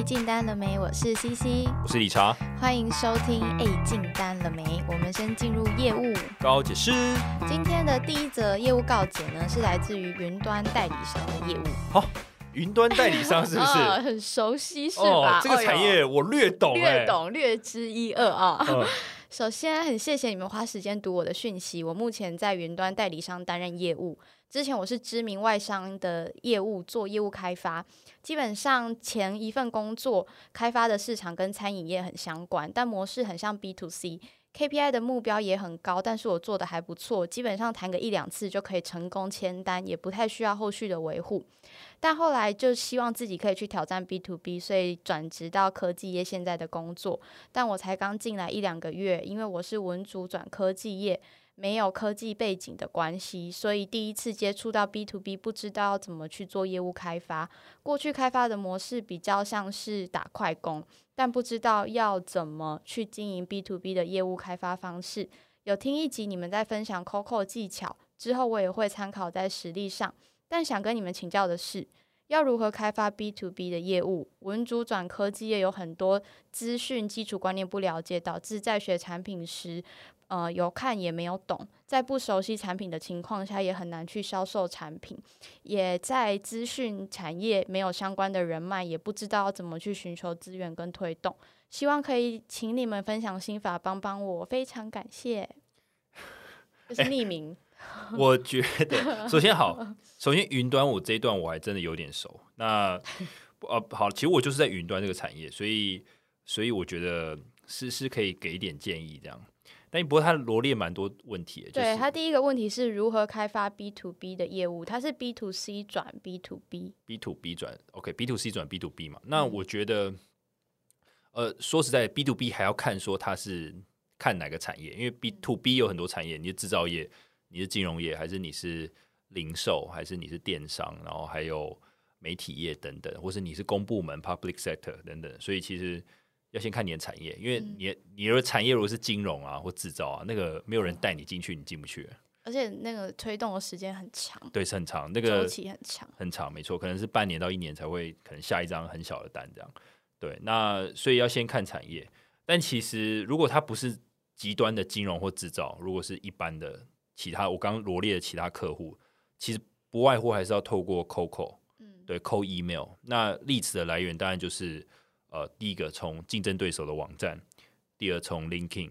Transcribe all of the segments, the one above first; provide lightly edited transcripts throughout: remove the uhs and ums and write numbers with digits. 哎，进单了没？我是 CC， 我是理查，欢迎收听。哎，进单了没？我们先进入业务告解室。今天的第一则业务告解呢，是来自于云端代理商的业务。好、哦，云端代理商是不是、哦、很熟悉是吧、哦？这个产业我略懂、欸，略知一二啊、哦。首先很谢谢你们花时间读我的讯息，我目前在云端代理商担任业务，之前我是知名外商的业务做业务开发，基本上前一份工作开发的市场跟餐饮业很相关，但模式很像 B2C， KPI 的目标也很高，但是我做的还不错，基本上谈个一两次就可以成功签单，也不太需要后续的维护，但后来就希望自己可以去挑战 B2B， 所以转职到科技业现在的工作，但我才刚进来1-2个月，因为我是文组转科技业，没有科技背景的关系，所以第一次接触到 B2B， 不知道怎么去做业务开发，过去开发的模式比较像是打快攻，但不知道要怎么去经营 B2B 的业务开发方式，有听一集你们在分享 COCO 技巧之后，我也会参考在实力上，但想跟你们请教的是，要如何开发 B2B 的业务？文组转科技业有很多资讯基础观念不了解，导致在学产品时，有看也没有懂，在不熟悉产品的情况下，也很难去销售产品，也在资讯产业没有相关的人脉，也不知道怎么去寻求资源跟推动。希望可以请你们分享心法，帮帮我，非常感谢。就是匿名。我觉得首先云端我这一段我还真的有点熟，那好，其实我就是在云端这个产业，所以我觉得是可以给一点建议这样，但不过他罗列蛮多问题的、就是、对，他第一个问题是如何开发 B2B 的业务，他是 B2C 转 B2B， B2B 转 OK B2C 转 B2B 嘛，那我觉得、说实在 B2B 还要看说他是看哪个产业，因为 B2B 有很多产业，你是制造业，你是金融业，还是你是零售，还是你是电商，然后还有媒体业等等，或是你是公部门 public sector 等等，所以其实要先看你的产业，因为你的产业如果是金融啊或制造啊，那个没有人带你进去，你进不去，而且那个推动的时间很长，对，是很长，那个周期很长，没错，可能是半年到1年才会可能下一张很小的单这样，对，那所以要先看产业，但其实如果它不是极端的金融或制造，如果是一般的其他我刚刚罗列的其他客户，其实不外乎还是要透过 COCO、对 cold email， 那leads的来源当然就是第一个从竞争对手的网站，第二从 LinkedIn，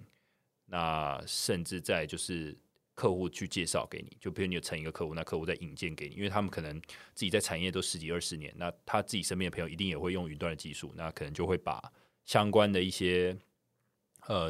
那甚至在就是客户去介绍给你，就比如你有成一个客户，那客户再引荐给你，因为他们可能自己在产业都10几20年，那他自己身边的朋友一定也会用云端的技术，那可能就会把相关的一些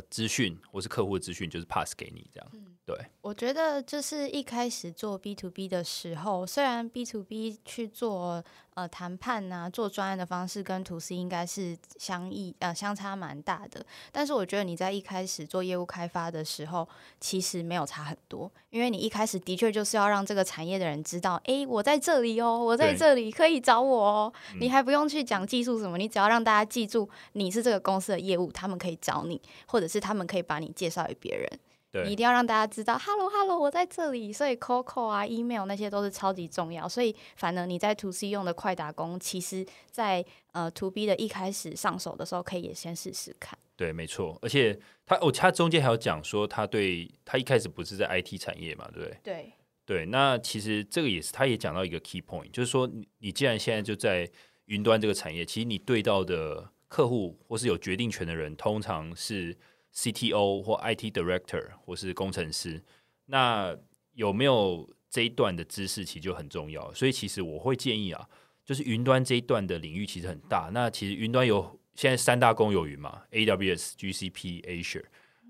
资讯或是客户的资讯就是 pass 给你这样、对，我觉得就是一开始做 B2B 的时候，虽然 B2B 去做谈判啊做专案的方式跟 2C 应该是相差蛮大的，但是我觉得你在一开始做业务开发的时候其实没有差很多，因为你一开始的确就是要让这个产业的人知道，哎，我在这里哦，我在这里可以找我哦，你还不用去讲技术什么，你只要让大家记住你是这个公司的业务，他们可以找你，或者是他们可以把你介绍给别人，你一定要让大家知道 Hello 我在这里，所以 COCO 啊 Email 那些都是超级重要，所以反而你在 2C 用的快打工，其实在2B 的一开始上手的时候可以也先试试看，对，没错，而且 他中间还有讲说他一开始不是在 IT 产业嘛，对不对？对，那其实这个也是他也讲到一个 key point， 就是说你既然现在就在云端这个产业，其实你对到的客户或是有决定权的人通常是CTO 或 IT Director 或是工程师，那有没有这一段的知识其实就很重要，所以其实我会建议啊，就是云端这一段的领域其实很大，那其实云端有现在3大公有云嘛， AWS GCP Azure，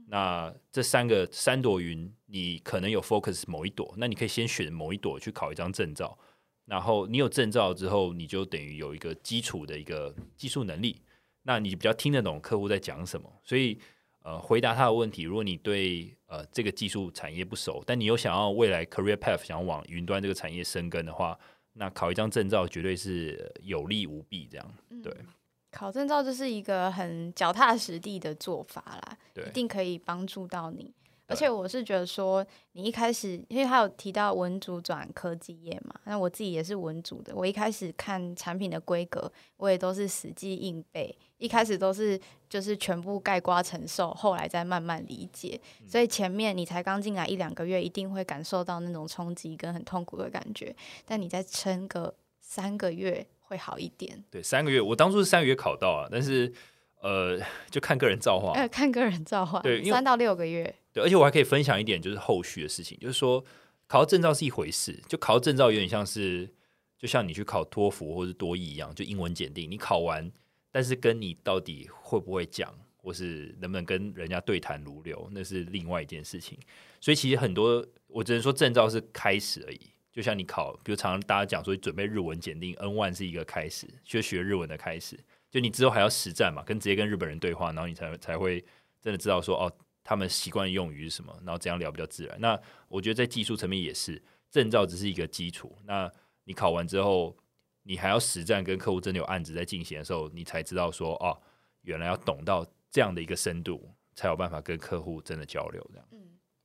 那这3朵云你可能有 focus 某一朵，那你可以先选某一朵去考一张证照，然后你有证照之后你就等于有一个基础的一个技术能力，那你比较听得懂客户在讲什么，所以回答他的问题，如果你对这个技术产业不熟，但你又想要未来 career path 想要往云端这个产业深耕的话，那考一张证照绝对是有利无弊这样，对、考证照就是一个很脚踏实地的做法啦，一定可以帮助到你，而且我是觉得说你一开始，因为他有提到文组转科技业嘛，那我自己也是文组的，我一开始看产品的规格我也都是死记硬背，一开始都是就是全部概括承受，后来再慢慢理解，所以前面你才刚进来一两个月一定会感受到那种冲击跟很痛苦的感觉，但你再撑个3个月会好一点。对，3个月，我当初是3个月考到啊，但是就看个人造化，看个人造化，对，3到6个月。对，而且我还可以分享一点，就是后续的事情，就是说考到证照是一回事，就考到证照有点像是，就像你去考托福或是多益一样，就英文检定，你考完，但是跟你到底会不会讲，或是能不能跟人家对谈如流，那是另外一件事情。所以其实很多，我只能说证照是开始而已。就像你考，比如常常大家讲说准备日文检定 N1 是一个开始，就学日文的开始。就你之后还要实战嘛，直接跟日本人对话，然后你才会真的知道说哦，他们习惯用语是什么，然后怎样聊比较自然。那我觉得在技术层面也是，证照只是一个基础。那你考完之后，你还要实战跟客户真的有案子在进行的时候，你才知道说哦，原来要懂到这样的一个深度，才有办法跟客户真的交流这样。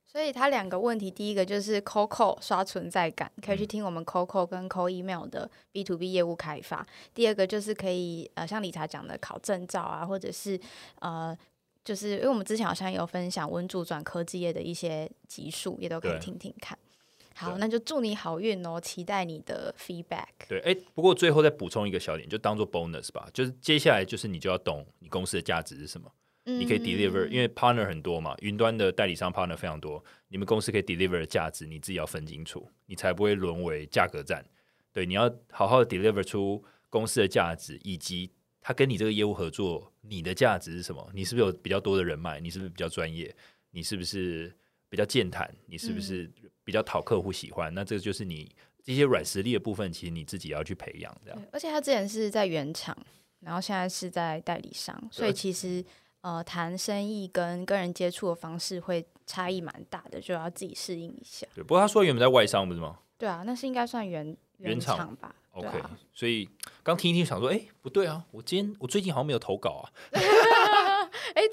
所以他2个问题，第一个就是 Coco 刷存在感，可以去听我们 Coco 跟 Call Email 的 B2B 业务开发。第2个就是可以像理查讲的考证照啊，或者是就是因为我们之前好像有分享文组转科技业的一些集数，也都可以听听看。好，那就祝你好运哦，期待你的 feedback。 对，不过最后再补充一个小点，就当做 bonus 吧，就是接下来就是你就要懂你公司的价值是什么，你可以 deliver， 因为 partner 很多嘛，云端的代理商 partner 非常多，你们公司可以 deliver 的价值你自己要分清楚，你才不会沦为价格战。对，你要好好的 deliver 出公司的价值，以及他跟你这个业务合作你的价值是什么，你是不是有比较多的人脉，你是不是比较专业，你是不是比较健谈，你是不是比较讨客户喜欢，那这就是你这些软实力的部分其实你自己要去培养这样。而且他之前是在原厂，然后现在是在代理商，所以其实谈生意跟人接触的方式会差异蛮大的，就要自己适应一下。对，不过他说原本在外商不是吗？对啊，那是应该算原厂吧。 OK、啊、所以刚听一听想说不对啊，我最近好像没有投稿啊。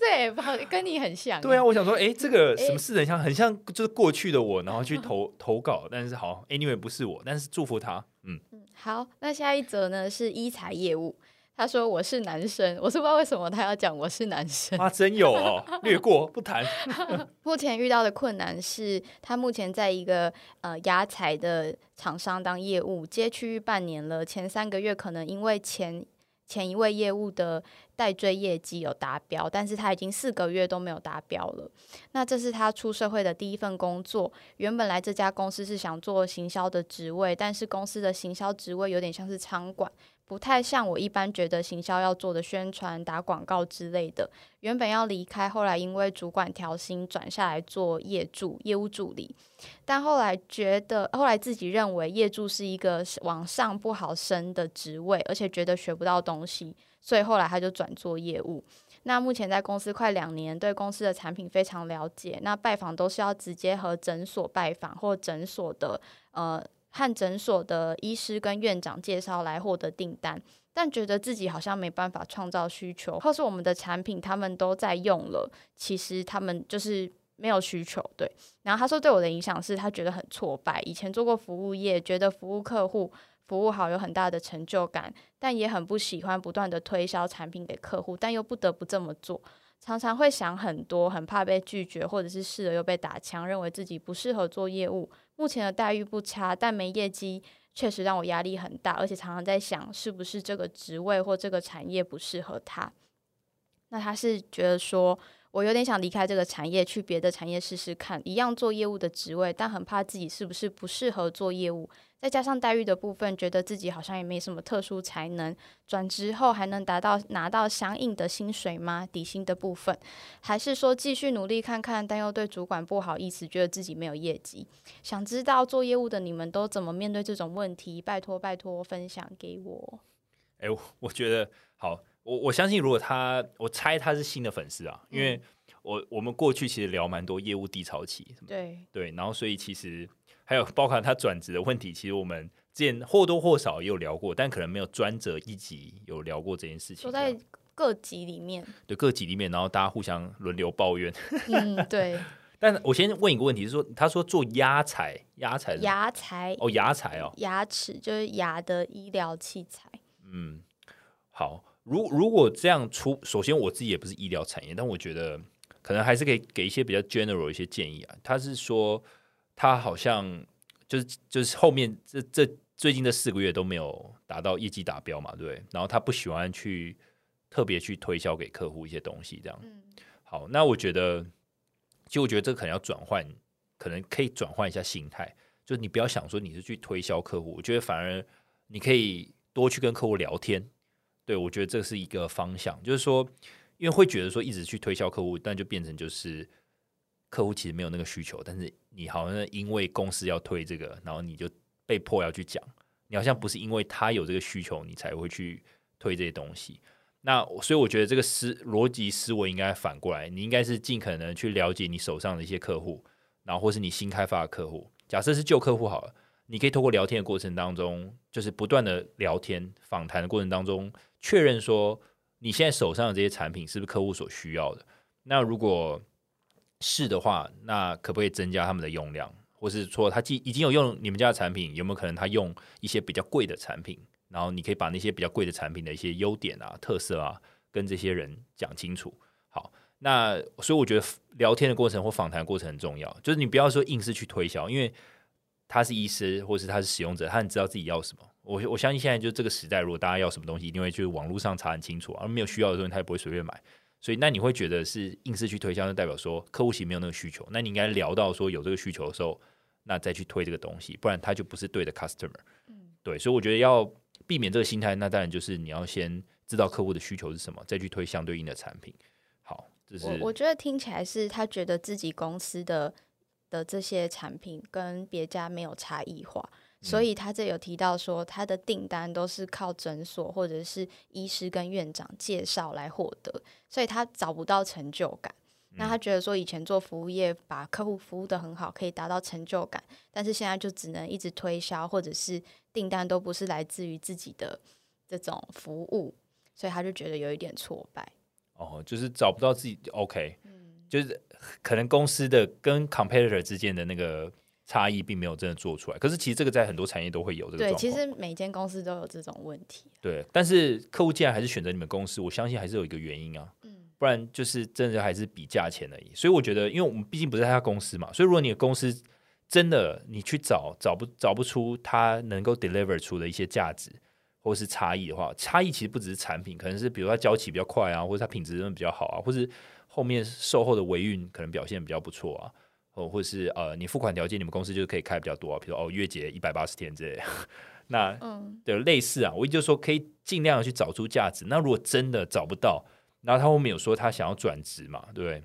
对，跟你很像。对啊，我想说这个什么事很像就是过去的我，然后去投稿，但是好 anyway 不是我，但是祝福他。好，那下一则呢是医材业务，他说我是男生，我是不知道为什么他要讲我是男生。真有哦，略过不谈。目前遇到的困难是他目前在一个牙材的厂商当业务，接区域半年了，前3个月可能因为前一位业务的代追业绩有达标，但是他已经4个月都没有达标了。那这是他出社会的第一份工作，原本来这家公司是想做行销的职位，但是公司的行销职位有点像是仓管，不太像我一般觉得行销要做的宣传、打广告之类的。原本要离开，后来因为主管调薪转下来做业务助理，但后来自己认为业助是一个往上不好升的职位，而且觉得学不到东西，所以后来他就转做业务。那目前在公司快2年，对公司的产品非常了解，那拜访都是要直接和诊所拜访，或诊所的医师跟院长介绍来获得订单，但觉得自己好像没办法创造需求，或是我们的产品他们都在用了，其实他们就是没有需求。对，然后他说对我的影响是他觉得很挫败，以前做过服务业，觉得服务客户服务好有很大的成就感，但也很不喜欢不断的推销产品给客户，但又不得不这么做，常常会想很多，很怕被拒绝，或者是试了又被打枪，认为自己不适合做业务。目前的待遇不差，但没业绩确实让我压力很大，而且常常在想是不是这个职位或这个产业不适合他。那他是觉得说我有点想离开这个产业，去别的产业试试看，一样做业务的职位，但很怕自己是不是不适合做业务，再加上待遇的部分，觉得自己好像也没什么特殊才能，转职后还能拿到相应的薪水吗？底薪的部分，还是说继续努力看看，但又对主管不好意思，觉得自己没有业绩。想知道做业务的你们都怎么面对这种问题，拜托分享给我。我觉得好，我相信如果我猜他是新的粉丝啊，因为我们过去其实聊蛮多业务低潮期，对，然后所以其实还有包括他转职的问题，其实我们之前或多或少也有聊过，但可能没有专责一集有聊过这件事情，都在各集里面，然后大家互相轮流抱怨。对但我先问一个问题，是说他说做牙材牙齿就是牙的医疗器材。嗯，好，如果这样出，首先我自己也不是医疗产业，但我觉得可能还是可以给一些比较 general 一些建议啊。他是说他好像就是后面这最近这4个月都没有达到业绩达标嘛，对，然后他不喜欢去特别去推销给客户一些东西这样。嗯，好，那我觉得这可能要转换，可能可以转换一下心态，就是你不要想说你是去推销客户，我觉得反而你可以多去跟客户聊天。对，我觉得这是一个方向，就是说因为会觉得说一直去推销客户，但就变成就是客户其实没有那个需求，但是你好像因为公司要推这个，然后你就被迫要去讲，你好像不是因为他有这个需求你才会去推这些东西。那所以我觉得这个逻辑思维应该反过来，你应该是尽可能去了解你手上的一些客户，然后或是你新开发的客户，假设是旧客户好了，你可以透过聊天的过程当中，就是不断的聊天访谈的过程当中，确认说你现在手上的这些产品是不是客户所需要的，那如果是的话，那可不可以增加他们的用量，或是说他已经有用你们家的产品，有没有可能他用一些比较贵的产品，然后你可以把那些比较贵的产品的一些优点啊特色啊跟这些人讲清楚。好，那所以我觉得聊天的过程或访谈的过程很重要，就是你不要说硬是去推销，因为他是医师或是他是使用者，他很知道自己要什么。我相信现在就这个时代，如果大家要什么东西一定会去网络上查很清楚，而没有需要的时候他也不会随便买，所以那你会觉得是硬是去推销，就代表说客户其实没有那个需求，那你应该聊到说有这个需求的时候，那再去推这个东西，不然他就不是对的 customer。 对，所以我觉得要避免这个心态，那当然就是你要先知道客户的需求是什么，再去推相对应的产品。好，这是 我觉得听起来是他觉得自己公司的这些产品跟别家没有差异化，所以他这有提到说他的订单都是靠诊所或者是医师跟院长介绍来获得，所以他找不到成就感。那他觉得说以前做服务业把客户服务得很好可以达到成就感，但是现在就只能一直推销，或者是订单都不是来自于自己的这种服务，所以他就觉得有一点挫败。哦，就是找不到自己 OK、就是可能公司的跟 competitor 之间的那个差异并没有真的做出来，可是其实这个在很多产业都会有这个状况。对，其实每间公司都有这种问题。对，但是客户既然还是选择你们公司，我相信还是有一个原因啊。不然就是真的还是比价钱而已，所以我觉得因为我们毕竟不是他公司嘛，所以如果你的公司真的你去找不出他能够 deliver 出的一些价值或是差异的话，差异其实不只是产品，可能是比如他交期比较快啊，或者他品质真的比较好啊，或是后面售后的维运可能表现比较不错啊，或是你付款条件你们公司就可以开比较多啊，比如说月结180天之类的那对类似啊，我就说可以尽量去找出价值。那如果真的找不到，然后他后面有说他想要转职嘛，对不对？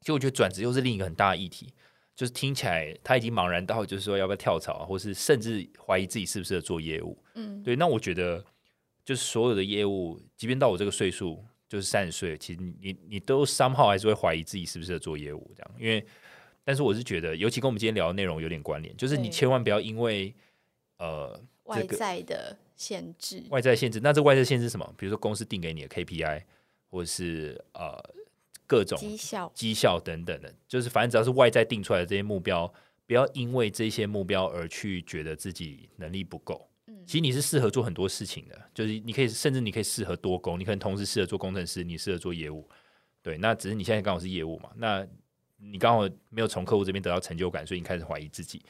其实我觉得转职又是另一个很大的议题，就是听起来他已经茫然到就是说要不要跳槽，或是甚至怀疑自己是不是做业务。对，那我觉得就是所有的业务，即便到我这个岁数，就是30岁，其实你都 somehow 还是会怀疑自己是不是做业务这样。因为但是我是觉得，尤其跟我们今天聊的内容有点关联，就是你千万不要因为外在的限制，外在限制，那这外在限制是什么？比如说公司定给你的 KPI。或是各种绩效等等的，就是反正只要是外在定出来的这些目标，不要因为这些目标而去觉得自己能力不够。其实你是适合做很多事情的，就是你可以甚至你可以适合多工，你可能同时适合做工程师，你适合做业务，对，那只是你现在刚好是业务嘛，那你刚好没有从客户这边得到成就感，所以你开始怀疑自己。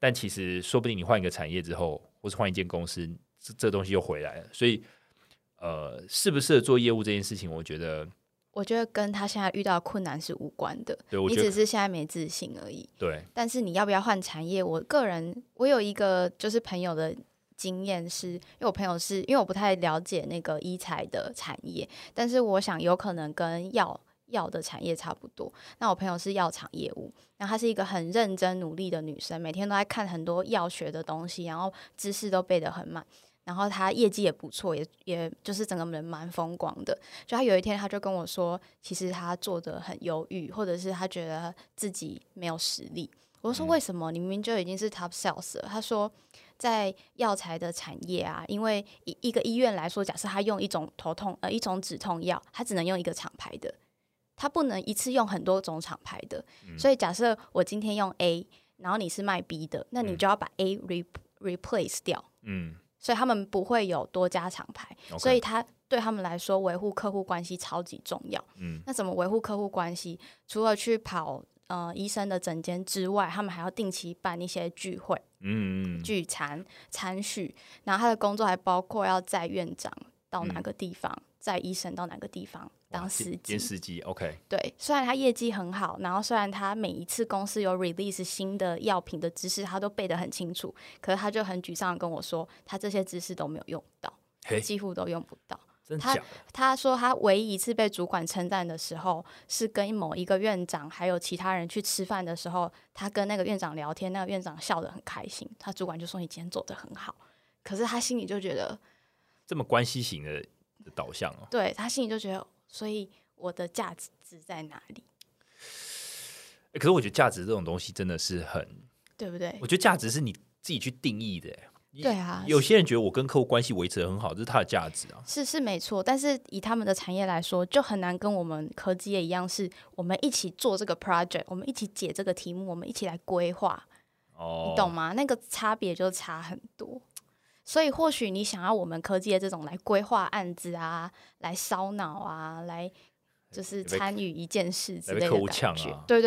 但其实说不定你换一个产业之后，或是换一间公司，这东西又回来了。所以适不适合做业务这件事情，我觉得跟他现在遇到的困难是无关的。你只是现在没自信而已。对，但是你要不要换产业，我个人我有一个就是朋友的经验，是因为我朋友是因为我不太了解那个医材的产业，但是我想有可能跟药的产业差不多。那我朋友是药厂业务，那她是一个很认真努力的女生，每天都在看很多药学的东西，然后知识都背得很满，然后他业绩也不错，也就是整个人蛮风光的。就他有一天他就跟我说，其实他做得很犹豫，或者是他觉得自己没有实力。我说为什么？你明明就已经是 top sales 了。他说在药材的产业啊，因为一个医院来说，假设他用一种止痛药，他只能用一个厂牌的，它不能一次用很多种厂牌的，所以假设我今天用 A， 然后你是卖 B 的，那你就要把 A replace 掉，所以他们不会有多家厂牌，所以它对他们来说维护客户关系超级重要。那怎么维护客户关系？除了去跑医生的诊间之外，他们还要定期办一些聚会、聚餐、餐叙，然后他的工作还包括要载院长到哪个地方，载医生到哪个地方当司机，OK。对，虽然他业绩很好，然后虽然他每一次公司有 release 新的药品的知识，他都背得很清楚，可是他就很沮丧的跟我说，他这些知识都没有用到，几乎都用不到。他说他唯一一次被主管称赞的时候，是跟某一个院长还有其他人去吃饭的时候，他跟那个院长聊天，那个院长笑得很开心，他主管就说你今天做得很好，可是他心里就觉得这么关系型的导向哦，对，他心里就觉得所以我的价值在哪里？可是我觉得价值这种东西真的是很，对不对？我觉得价值是你自己去定义的耶。对啊，有些人觉得我跟客户关系维持得很好，这是他的价值啊，是没错，但是以他们的产业来说就很难跟我们科技也一样，是我们一起做这个 project， 我们一起解这个题目，我们一起来规划，你懂吗？那个差别就差很多，所以或许你想要我们科技的这种来规划案子啊，来烧脑啊，来就是参与一件事之类的感觉，啊、对，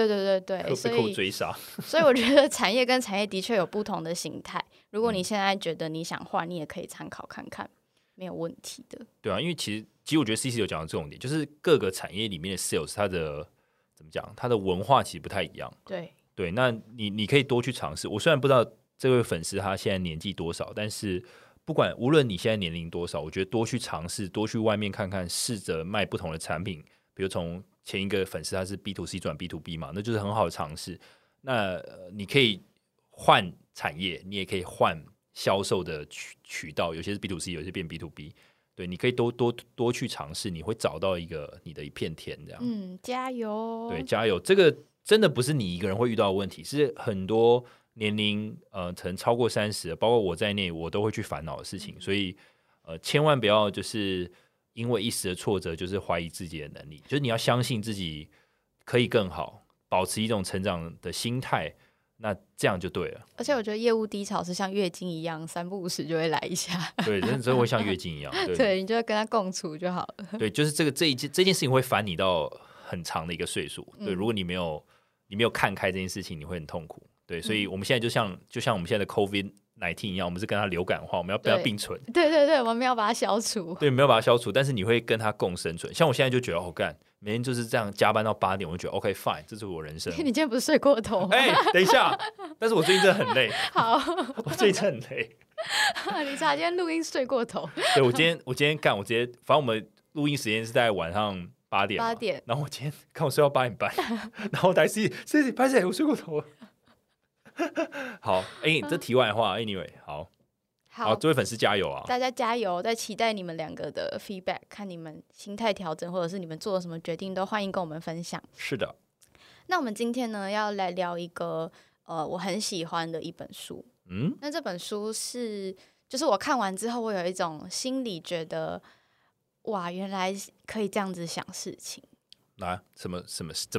被客户追杀。所以我觉得产业跟产业的确有不同的形态。如果你现在觉得你想换，你也可以参考看看，没有问题的。对啊，因为其实我觉得 CC 有讲到重点，就是各个产业里面的 sales， 它的怎么讲，它的文化其实不太一样。对，那你可以多去尝试。我虽然不知道这位粉丝他现在年纪多少，但是。不管无论你现在年龄多少，我觉得多去尝试，多去外面看看，试着卖不同的产品。比如从前一个粉丝他是 B2C 转 B2B 嘛，那就是很好的尝试。那你可以换产业，你也可以换销售的渠道，有些是 B2C， 有些变 B2B。对，你可以多去尝试，你会找到一个你的一片天这样。加油！对，加油！这个真的不是你一个人会遇到的问题，是很多。年龄曾超过30，包括我在内，我都会去烦恼的事情，所以千万不要就是因为一时的挫折就是怀疑自己的能力，就是你要相信自己可以更好，保持一种成长的心态，那这样就对了。而且我觉得业务低潮是像月经一样，3不5时就会来一下，对，真的会像月经一样，对，你就跟他共处就好了。对，就是这件事情会烦你到很长的一个岁数，对，如果你没有看开这件事情，你会很痛苦。对，所以我们现在就像我们现在的 COVID-19 一样，我们是跟它流感化，我们要跟它并存。对，我们没有把它消除。对，没有把它消除，但是你会跟它共生存。像我现在就觉得，干，每天就是这样加班到8点，我就觉得 OK fine， 这是我人生。你今天不是睡过头吗？等一下，但是我最近真的很累。好，我最近真的很累。你今天录音睡过头？对，我今天干，我直接，反正我们录音时间是在晚上8点，然后我今天看我睡到8点半，然后台西拍起来我睡过头了。好，这题外话 ，anyway， 好，这位粉丝加油啊！大家加油，在期待你们两个的 feedback， 看你们心态调整，或者是你们做了什么决定，都欢迎跟我们分享。是的，那我们今天呢，要来聊一个我很喜欢的一本书。那这本书就是我看完之后，我有一种心里觉得，哇，原来可以这样子想事情。怎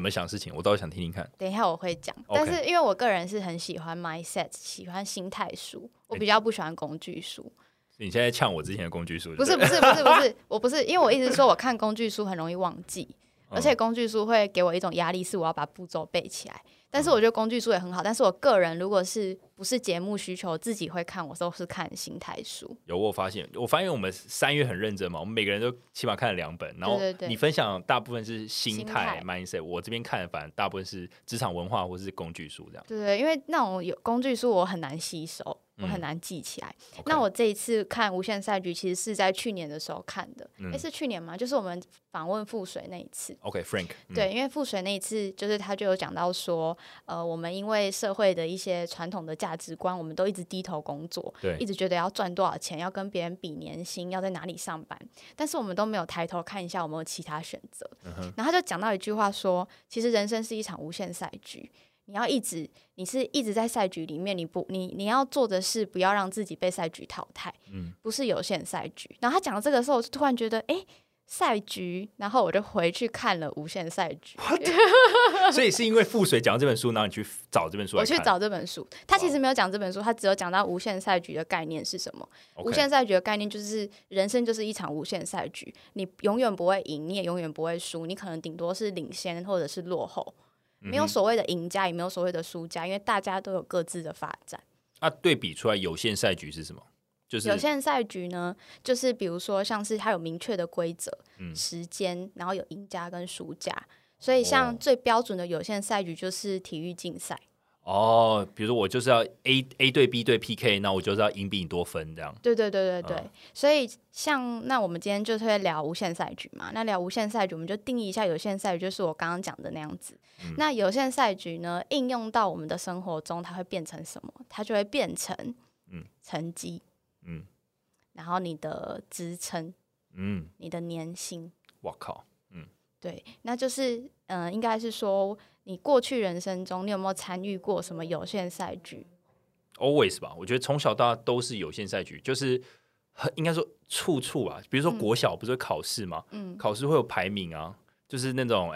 么想事情，我倒是想听听看。等一下我会讲，但是因为我个人是很喜欢 mindset， 喜欢心态书，我比较不喜欢工具书。你现在呛我之前的工具书？不是，我不是，因为我一直说我看工具书很容易忘记，而且工具书会给我一种压力，是我要把步骤背起来。但是我觉得工具书也很好，但是我个人如果是不是节目需求自己会看，我都是看心态书。我发现我们3月很认真嘛，我们每个人都起码看了2本，然后你分享大部分是心态 mindset， 我这边看的反正大部分是职场文化或是工具书这样。对，因为那种有工具书我很难吸收，我很难记起来。那我这一次看《无限赛局》其实是在去年的时候看的，是去年吗？就是我们访问富水那一次。OK，Frank，对，因为富水那一次就是他就有讲到说，我们因为社会的一些传统的价值观，我们都一直低头工作，一直觉得要赚多少钱，要跟别人比年薪，要在哪里上班，但是我们都没有抬头看一下有没有其他选择。然后他就讲到一句话说，其实人生是一场无限赛局。你是一直在赛局里面，你要做的是不要让自己被赛局淘汰，不是有限赛局。然后他讲到这个时候，我就突然觉得，赛局，然后我就回去看了无限赛局。所以是因为富水讲这本书，然后你去找这本书来看？我去找这本书，他其实没有讲这本书，他只有讲到无限赛局的概念是什么。Okay. 无限赛局的概念就是人生就是一场无限赛局，你永远不会赢，你也永远不会输，你可能顶多是领先或者是落后，没有所谓的赢家，也没有所谓的输家，因为大家都有各自的发展。那对比出来有限赛局是什么？就是有限赛局呢，就是比如说像是它有明确的规则、时间，然后有赢家跟输家，所以像最标准的有限赛局就是体育竞赛。哦，比如说我就是要 A 对 B 对 PK， 那我就是要赢比你多分这样。对、所以像那我们今天就是会聊无限赛局嘛，那聊无限赛局我们就定义一下有限赛局，就是我刚刚讲的那样子。那有限赛局呢应用到我们的生活中，它会变成什么？它就会变成成绩，然后你的职称，你的年薪。哇靠，对，那就是应该是说你过去人生中你有没有参与过什么有限赛局？ Always 吧，我觉得从小到大都是有限赛局，就是应该说处处啊，比如说国小不是考试吗？考试会有排名啊，就是那种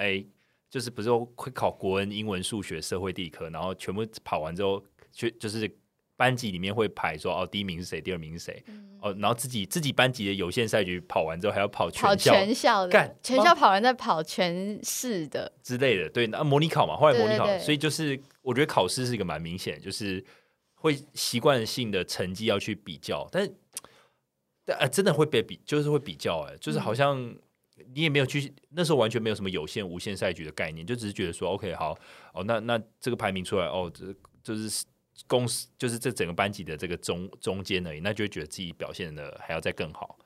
就是不是会考国文、英文、数学、社会、地科，然后全部跑完之后就是班级里面会排说第一名是谁，第二名是谁，然后自己班级的有限赛局跑完之后还要跑全校，全校跑完再跑全市的之类的，对，模拟考嘛，后来模拟考，对，所以就是我觉得考试是一个蛮明显的，就是会习惯性的成绩要去比较，但是真的会被比，就是会比较就是好像你也没有去，那时候完全没有什么有限无限赛局的概念，就只是觉得说 OK 好，那这个排名出来就是公司就是这整个班级的这个中间而已，那就会觉得自己表现的还要再更好。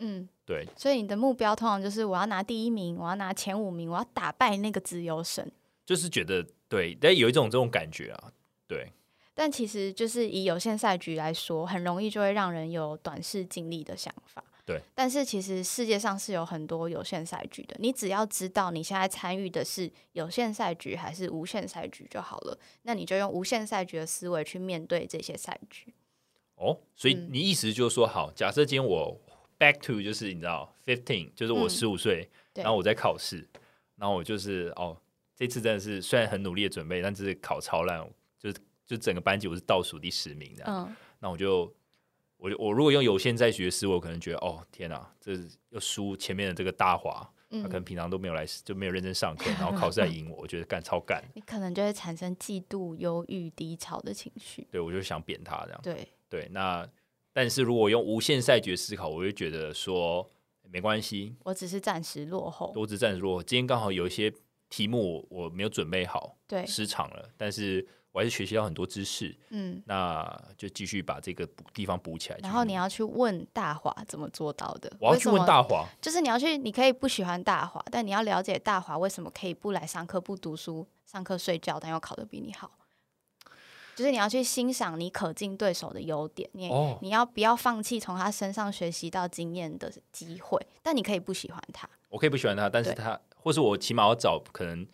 对，所以你的目标通常就是我要拿第一名，我要拿前5名，我要打败那个自由神，就是觉得对，但有一种这种感觉啊，对。但其实就是以有限赛局来说，很容易就会让人有短视近利的想法。对，但是其实世界上是有很多有限赛局的，你只要知道你现在参与的是有限赛局还是无限赛局就好了，那你就用无限赛局的思维去面对这些赛局。所以你意思就是说，好，假设今天我 back to 就是你知道 15， 就是我15岁、然后我在考试，然后我就是这次真的是虽然很努力的准备，但是考超烂，就整个班级我是倒数第10名这样，那我如果用有限赛局的思维，我可能觉得天哪，这又输前面的这个大华，他可能平常都没有来，就没有认真上课，然后考试来赢我，我觉得超干。你可能就会产生嫉妒、忧郁、低潮的情绪。对，我就想扁他这样。对，那但是如果用无限赛局思考，我就觉得说没关系，我只是暂时落后，我只是暂时落后。今天刚好有一些题目我没有准备好，对，失常了，但是我还是学习到很多知识，那就继续把这个地方补起来。然后你要去问大华怎么做到的。我要去问大华，就是你可以不喜欢大华，但你要了解大华为什么可以不来上课、不读书、上课睡觉，但又考得比你好。就是你要去欣赏你可敬对手的优点，你要不要放弃从他身上学习到经验的机会？但你可以不喜欢他，我可以不喜欢他，但是他或是我起码要找可能。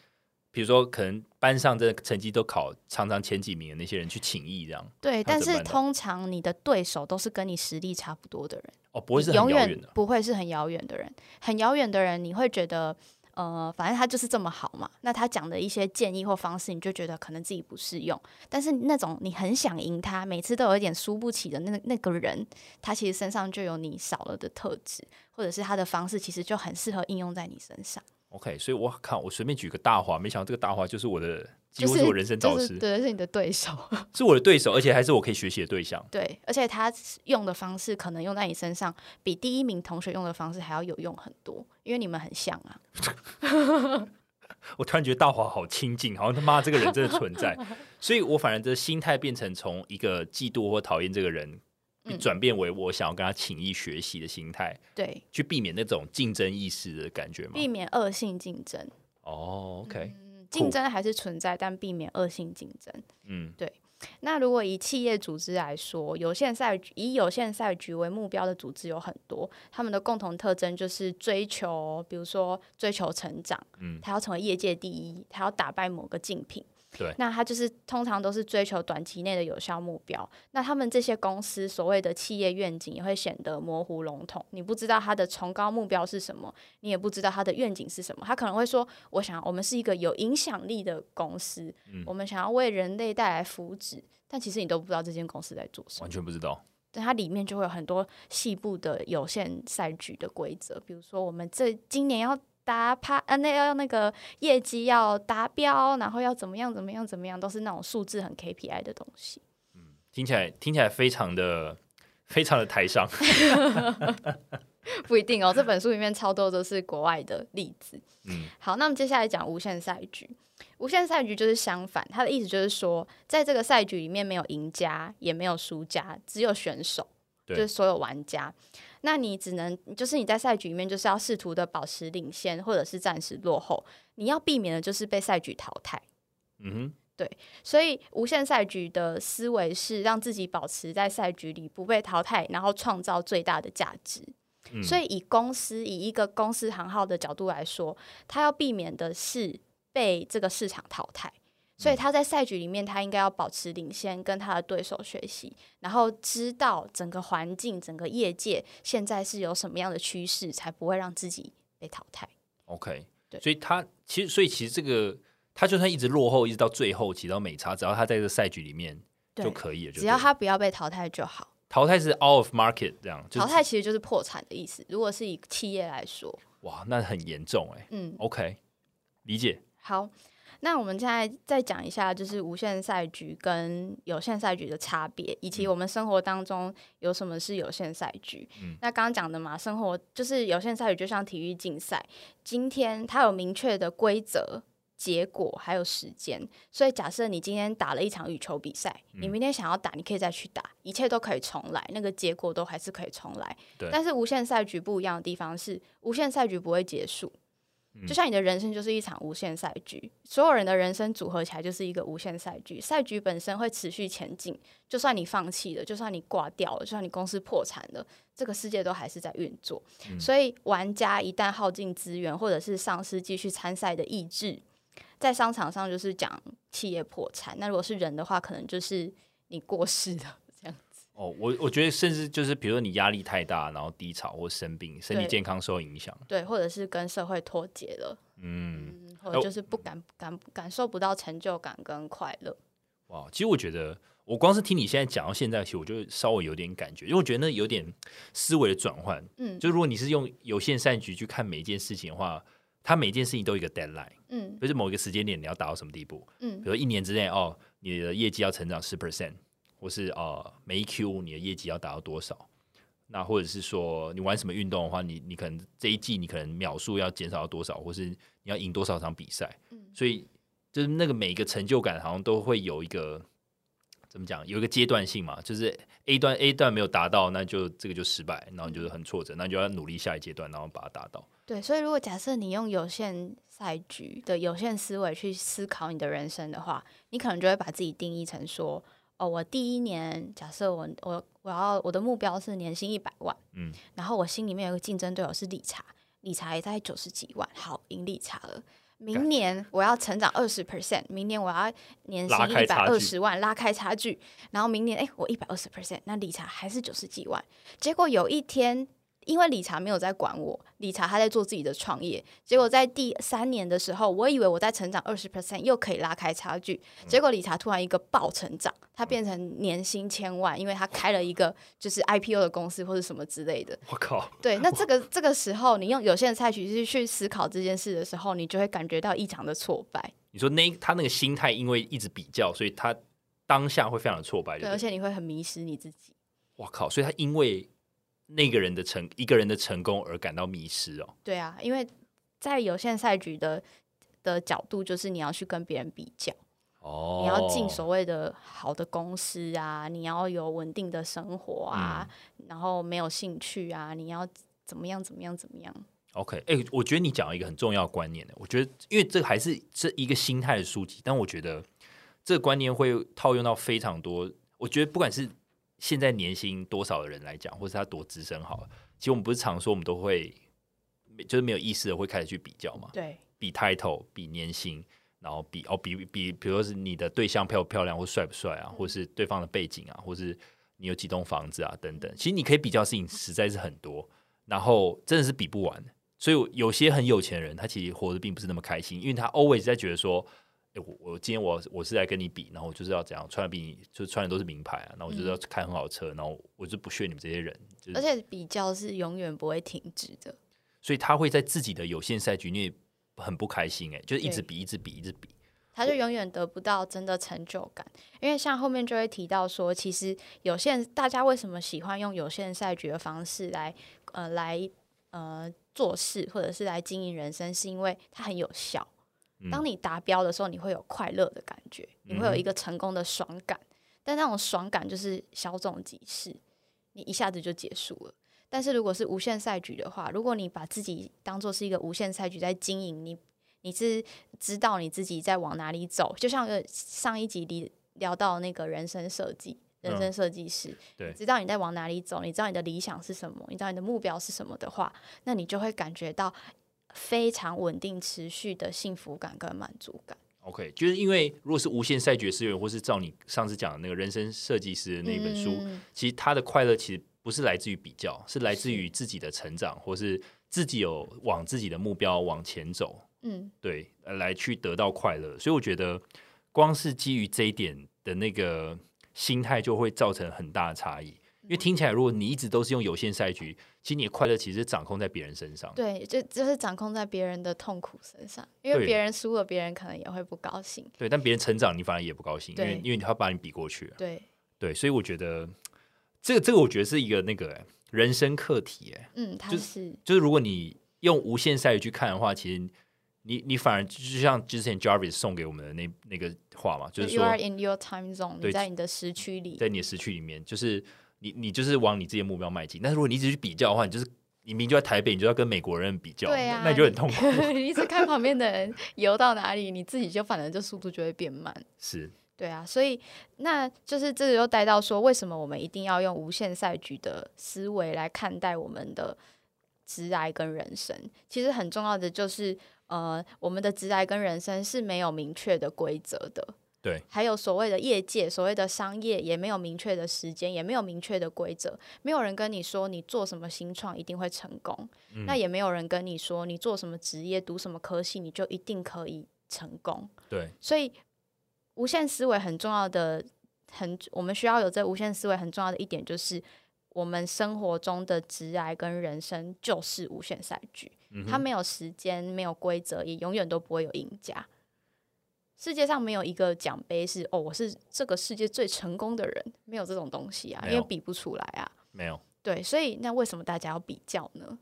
比如说可能班上这成绩都考常常前几名的那些人去请益这样。对，但是通常你的对手都是跟你实力差不多的人，不会是很遥远的，永远不会是很遥远的人。很遥远的人你会觉得反正他就是这么好嘛，那他讲的一些建议或方式你就觉得可能自己不适用，但是那种你很想赢他，每次都有一点输不起的那个人，他其实身上就有你少了的特质，或者是他的方式其实就很适合应用在你身上。OK， 所以我看我随便举个大华，没想到这个大华就是我的几乎是我人生导师，对，是你的对手，是我的对手，而且还是我可以学习的对象。对，而且他用的方式可能用在你身上比第一名同学用的方式还要有用很多，因为你们很像啊。我突然觉得大华好亲近，好像他妈这个人真的存在。所以我反而的心态变成从一个嫉妒或讨厌这个人转变为我想要跟他请益学习的心态，对，去避免那种竞争意识的感觉吗？避免恶性竞争。OK， 竞争还是存在，但避免恶性竞争。对。那如果以企业组织来说，以有限赛局为目标的组织有很多，他们的共同特征就是追求，比如说追求成长，他要成为业界第一，他要打败某个竞品，对，那他就是通常都是追求短期内的有效目标，那他们这些公司所谓的企业愿景也会显得模糊笼统，你不知道他的崇高目标是什么，你也不知道他的愿景是什么。他可能会说我们是一个有影响力的公司，我们想要为人类带来福祉，但其实你都不知道这间公司在做什么，完全不知道。但它里面就会有很多细部的有限赛局的规则，比如说我们今年要那个业绩要达标，然后要怎么样，都是那种数字很 KPI 的东西。嗯，听起来非常的台上。不一定哦，这本书里面超多都是国外的例子。嗯，好，那我们接下来讲无限赛局。无限赛局就是相反，它的意思就是说，在这个赛局里面没有赢家，也没有输家，只有选手，就是所有玩家。那你只能就是你在赛局里面就是要试图的保持领先，或者是暂时落后，你要避免的就是被赛局淘汰。嗯哼，对，所以无限赛局的思维是让自己保持在赛局里不被淘汰，然后创造最大的价值。嗯，所以以一个公司行号的角度来说，他要避免的是被这个市场淘汰，所以他在赛局里面他应该要保持领先，跟他的对手学习，然后知道整个环境整个业界现在是有什么样的趋势，才不会让自己被淘汰。 OK， 所以其实这个他就算一直落后一直到最后其实都没差，只要他在这个赛局里面就可以了，只要他不要被淘汰就好。淘汰是 out of market， 这样淘汰其实就是破产的意思，如果是以企业来说。哇，那很严重耶。嗯， OK， 理解。好，那我们现在再讲一下就是无限赛局跟有限赛局的差别，以及我们生活当中有什么是有限赛局。嗯，那刚刚讲的嘛，生活就是有限赛局就像体育竞赛，今天它有明确的规则结果还有时间，所以假设你今天打了一场羽球比赛，你明天想要打你可以再去打，一切都可以重来，那个结果都还是可以重来。但是无限赛局不一样的地方是，无限赛局不会结束，就像你的人生就是一场无限赛局，所有人的人生组合起来就是一个无限赛局，赛局本身会持续前进，就算你放弃了，就算你挂掉了，就算你公司破产了，这个世界都还是在运作。所以玩家一旦耗尽资源，或者是丧失继续参赛的意志，在商场上就是讲企业破产，那如果是人的话可能就是你过世了这样子。哦，我觉得甚至就是比如说你压力太大，然后低潮或生病，身体健康受影响，对，或者是跟社会脱节了。嗯，或者就是感受不到成就感跟快乐。哇，其实我觉得我光是听你现在讲到现在，其实我就稍微有点感觉，因为我觉得那有点思维的转换。嗯，就如果你是用有限赛局去看每一件事情的话，它每一件事情都有一个 deadline，就是某一个时间点你要达到什么地步。比如一年之内，你的业绩要成长 10%， 或是每一 Q 你的业绩要达到多少，那或者是说你玩什么运动的话，你可能这一季你可能秒数要减少到多少，或是你要赢多少场比赛。所以就是那个每一个成就感好像都会有一个怎么讲，有一个阶段性嘛，就是 A 段没有达到，那就这个就失败，然后你就是很挫折，那你就要努力下一阶段，然后把它达到。对，所以如果假设你用有限赛局的有限思维去思考你的人生的话，你可能就会把自己定义成说，我第一年假设我的目标是年薪100万，然后我心里面有个竞争对手是理查也在90几万，好，赢理查了。明年我要成长 20%， 明年我要年薪120万，拉开差距，然后明年我 120%， 那理查还是90几万。结果有一天因为理查没有在管我，理查他在做自己的创业，结果在第3年的时候，我以为我在成长 20% 又可以拉开差距，结果理查突然一个爆成长，他变成年薪1000万，因为他开了一个就是 IPO 的公司或者什么之类的。我靠！对，那这个时候你用有限赛局去思考这件事的时候，你就会感觉到异常的挫败。你说他那个心态因为一直比较，所以他当下会非常的挫败。对，而且你会很迷失你自己。我靠！所以他因为那个人的一个人的成功而感到迷失。对啊，因为在有限赛局的角度就是你要去跟别人比较。你要进所谓的好的公司啊，你要有稳定的生活啊，然后没有兴趣啊，你要怎么样。OK， 我觉得你讲了一个很重要的观念，我觉得因为这还是一个心态的书籍，但我觉得这个观念会套用到非常多，我觉得不管是现在年薪多少的人来讲，或是他多资深好了，其实我们不是常说我们都会就是没有意识的会开始去比较嘛，对，比 title 比年薪，然后比如说是你的对象漂不漂亮或帅不帅啊，或是对方的背景啊，或是你有几栋房子啊等等，其实你可以比较的事情实在是很多，然后真的是比不完。所以有些很有钱人他其实活得并不是那么开心，因为他 always 在觉得说我今天我是来跟你比，然后我就是要怎样穿的比你，就是穿的都是名牌啊，然后我就是要开很好的车，然后我就不屑你们这些人、就是、而且比较是永远不会停止的，所以他会在自己的有限赛局内很不开心、欸、就是一直比，他就永远得不到真的成就感。因为像后面就会提到说，其实有限大家为什么喜欢用有限赛局的方式来做事，或者是来经营人生，是因为它很有效。当你达标的时候，你会有快乐的感觉，你会有一个成功的爽感，但那种爽感就是稍纵即逝，你一下子就结束了。但是如果是无限赛局的话，如果你把自己当作是一个无限赛局在经营，你是知道你自己在往哪里走，就像上一集聊到那个人生设计师、嗯、知道你在往哪里走，你知道你的理想是什么，你知道你的目标是什么的话，那你就会感觉到非常稳定持续的幸福感跟满足感。 OK， 就是因为如果是无限赛局思维，或是照你上次讲的那个人生设计师的那本书、嗯、其实他的快乐其实不是来自于比较，是来自于自己的成长，或是自己有往自己的目标往前走、嗯、对，来去得到快乐。所以我觉得光是基于这一点的那个心态就会造成很大的差异。因为听起来如果你一直都是用有限赛局，其实你的快乐其实掌控在别人身上，对，就是掌控在别人的痛苦身上，因为别人输了别人可能也会不高兴，对，但别人成长你反而也不高兴，因为他把你比过去了，对，所以我觉得这个我觉得是一个那个、欸、人生课题、欸、嗯，它是就是如果你用无限赛局去看的话，其实你反而就像之前 Jarvis 送给我们的那个话嘛，就是说 You are in your time zone， 你在你的时区里，在你的时区里面，就是你就是往你自己的目标迈进。但是如果你一直去比较的话，你明明就在台北，你就要跟美国人比较，对、啊、那你就很痛苦你一直看旁边的人游到哪里，你自己就反正就速度就会变慢，是，对啊。所以那就是这就带到说，为什么我们一定要用无限赛局的思维来看待我们的职涯跟人生。其实很重要的就是我们的职涯跟人生是没有明确的规则的，对，还有所谓的业界所谓的商业也没有明确的时间，也没有明确的规则，没有人跟你说你做什么新创一定会成功、嗯、那也没有人跟你说你做什么职业读什么科系你就一定可以成功，对，所以无限思维很重要的我们需要有这无限思维很重要的一点就是我们生活中的职涯跟人生就是无限赛局、嗯、它没有时间没有规则，也永远都不会有赢家。世界上没有一个奖杯是我是这个世界最成功的人，没有这种东西啊，因为比不出来啊，没有，对，所以那为什么大家要比较呢？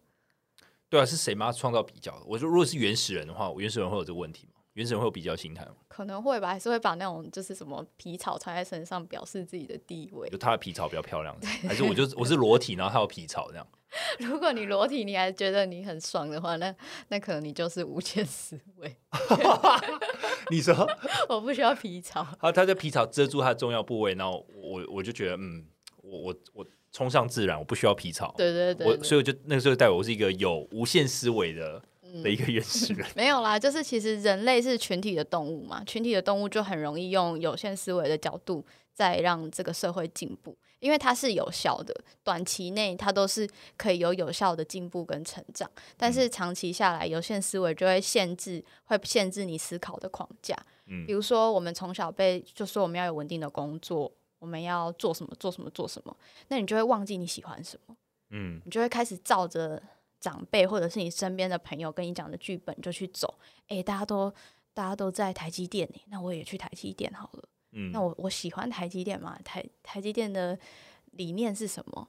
对啊，是谁妈创造比较的？我说如果是原始人的话，原始人会有这个问题吗？原始人会有比较心态吗？可能会吧，还是会把那种就是什么皮草穿在身上表示自己的地位，就他的皮草比较漂亮，还是我是裸体然后他有皮草这样如果你裸体你还觉得你很爽的话，那可能你就是无限思维你说我不需要皮草，他在皮草遮住他的重要部位，然后我就觉得我冲上自然，我不需要皮草，对，所以我就那个时候代表我是一个有无限思维的一个原始人没有啦，就是其实人类是群体的动物嘛，群体的动物就很容易用有限思维的角度再让这个社会进步，因为它是有效的，短期内它都是可以有有效的进步跟成长，但是长期下来有限思维就会限制你思考的框架、嗯、比如说我们从小被就说我们要有稳定的工作，我们要做什么，那你就会忘记你喜欢什么、嗯、你就会开始照着长辈或者是你身边的朋友跟你讲的剧本就去走，欸，大家都在台积电，那我也去台积电好了、嗯、那我喜欢台积电吗？台积电的理念是什么？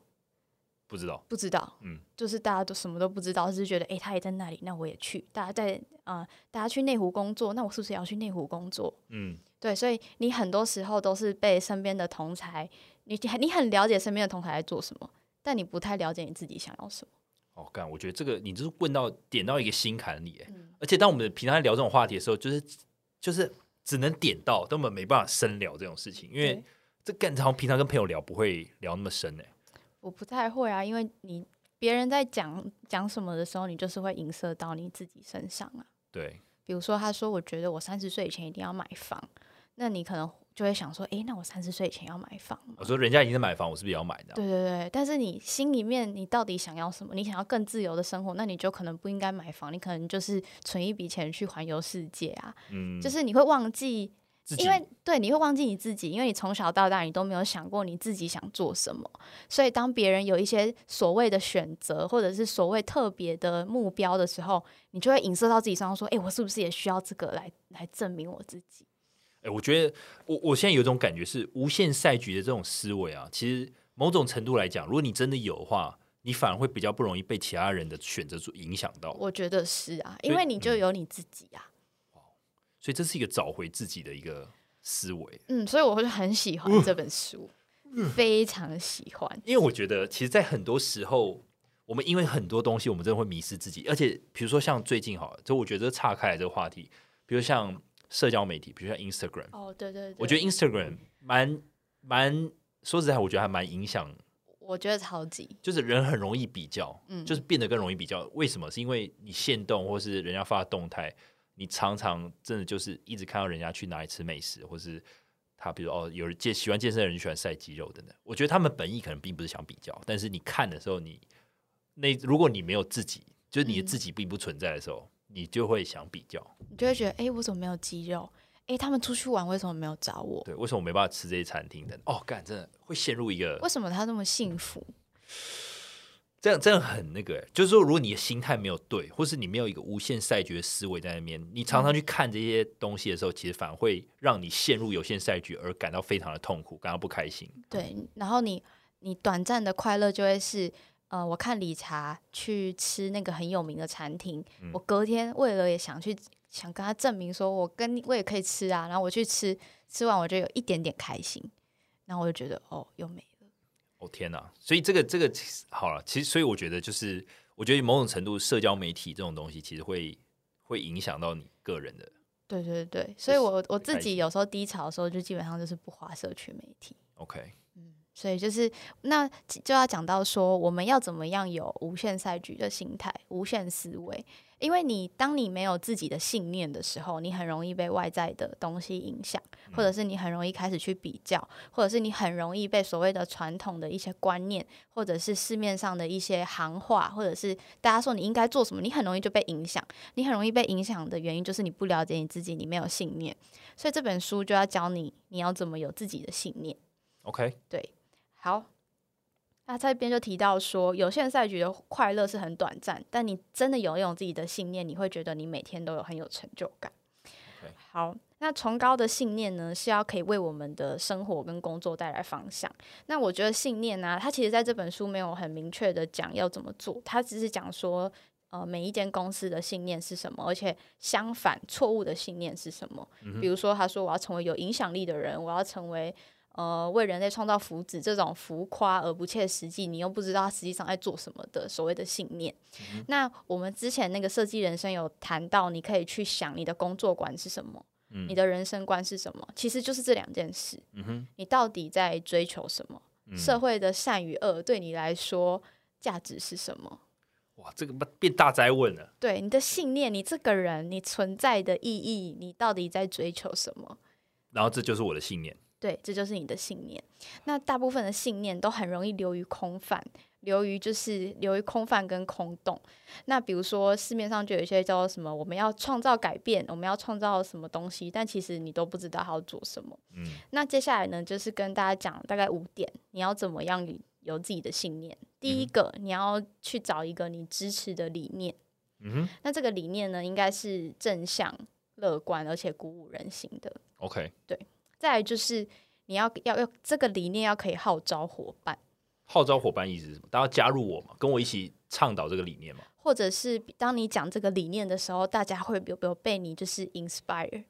不知道、嗯、就是大家都什么都不知道，是觉得他也在那里，那我也去，大家去内湖工作，那我是不是也要去内湖工作？嗯，对，所以你很多时候都是被身边的同侪，你很了解身边的同侪在做什么，但你不太了解你自己想要什么。我觉得这个你就是点到一个心坎里、嗯、而且当我们平常聊这种话题的时候，就是只能点到，但我们没办法深聊这种事情，因为这更常平常跟朋友聊不会聊那么深、欸、我不太会啊，因为你别人在讲什么的时候，你就是会影射到你自己身上啊。对，比如说他说我觉得我30岁以前一定要买房，那你可能就会想说诶，那我30岁以前要买房吗？我说人家已经在买房，我是不是也要买的？对对对，但是你心里面你到底想要什么？你想要更自由的生活，那你就可能不应该买房，你可能就是存一笔钱去环游世界啊。嗯，就是你会忘记，因为对，你会忘记你自己，因为你从小到大你都没有想过你自己想做什么，所以当别人有一些所谓的选择或者是所谓特别的目标的时候，你就会影射到自己身上说诶，我是不是也需要这个 来证明我自己。诶，我觉得 我现在有一种感觉是无限赛局的这种思维啊，其实某种程度来讲，如果你真的有的话，你反而会比较不容易被其他人的选择影响到。我觉得是啊，因为你就有你自己啊，所以这是一个找回自己的一个思维。嗯，所以我就很喜欢这本书，非常喜欢。因为我觉得其实在很多时候我们因为很多东西我们真的会迷失自己，而且比如说像最近好了，就我觉得岔开来这个话题，比如像社交媒体，比如像 Instagram。 哦，对对对，我觉得 Instagram 蛮说实在，我觉得还蛮影响，我觉得超级就是人很容易比较，就是变得更容易比较。为什么？是因为你限动或是人家发动态，你常常真的就是一直看到人家去哪里吃美食，或是他比如说，有人喜欢健身的人喜欢晒肌肉等等。我觉得他们本意可能并不是想比较，但是你看的时候你如果你没有自己，就是你的自己并不存在的时候，你就会想比较，你就会觉得诶，我怎么没有肌肉？诶，他们出去玩为什么没有找我？对，为什么我没办法吃这些餐厅等等。哦，干，真的会陷入一个为什么他那么幸福，这样真的很那个欸，就是说如果你的心态没有对，或是你没有一个无限赛局的思维在那边，你常常去看这些东西的时候，其实反而会让你陷入有限赛局而感到非常的痛苦，感到不开心。对，然后你短暂的快乐就会是我看理查去吃那个很有名的餐厅，我隔天为了也想跟他证明说我也可以吃啊，然后我去吃完我就有一点点开心，然后我就觉得哦，又没哦，天哪！所以这个好了，其实所以我觉得就是，我觉得某种程度社交媒体这种东西，其实会影响到你个人的。对对对，所以我自己有时候低潮的时候，就基本上就是不滑社群媒体。OK，所以就是那就要讲到说，我们要怎么样有无限赛局的心态、无限思维，因为当你没有自己的信念的时候，你很容易被外在的东西影响，或者是你很容易开始去比较，或者是你很容易被所谓的传统的一些观念，或者是市面上的一些行话，或者是大家说你应该做什么，你很容易就被影响。你很容易被影响的原因就是你不了解你自己，你没有信念，所以这本书就要教你要怎么有自己的信念。 OK， 对，好，那这边就提到说，有限赛局的快乐是很短暂，但你真的有用自己的信念，你会觉得你每天都很有成就感。Okay. 好，那崇高的信念呢，是要可以为我们的生活跟工作带来方向。那我觉得信念啊，它其实在这本书没有很明确的讲要怎么做，它只是讲说每一间公司的信念是什么，而且相反错误的信念是什么。比如说他说我要成为有影响力的人，我要成为为人类创造福祉，这种浮夸而不切实际，你又不知道他实际上在做什么的所谓的信念。那我们之前那个设计人生有谈到，你可以去想你的工作观是什么，你的人生观是什么，其实就是这两件事。你到底在追求什么？社会的善与恶对你来说价值是什么？哇，这个变大哉问了。对，你的信念，你这个人，你存在的意义，你到底在追求什么？然后这就是我的信念。对，这就是你的信念。那大部分的信念都很容易流于空泛，流于空泛跟空洞。那比如说市面上就有一些叫什么我们要创造改变，我们要创造什么东西，但其实你都不知道它要做什么。那接下来呢，就是跟大家讲大概5点你要怎么样有自己的信念。第一个，你要去找一个你支持的理念。那这个理念呢，应该是正向、乐观而且鼓舞人心的。 OK， 对。再来就是你要这个理念要可以号召伙伴。号召伙伴意思是什么？大家加入我嘛，跟我一起倡导这个理念嘛。或者是当你讲这个理念的时候，大家会有被你就是 inspire，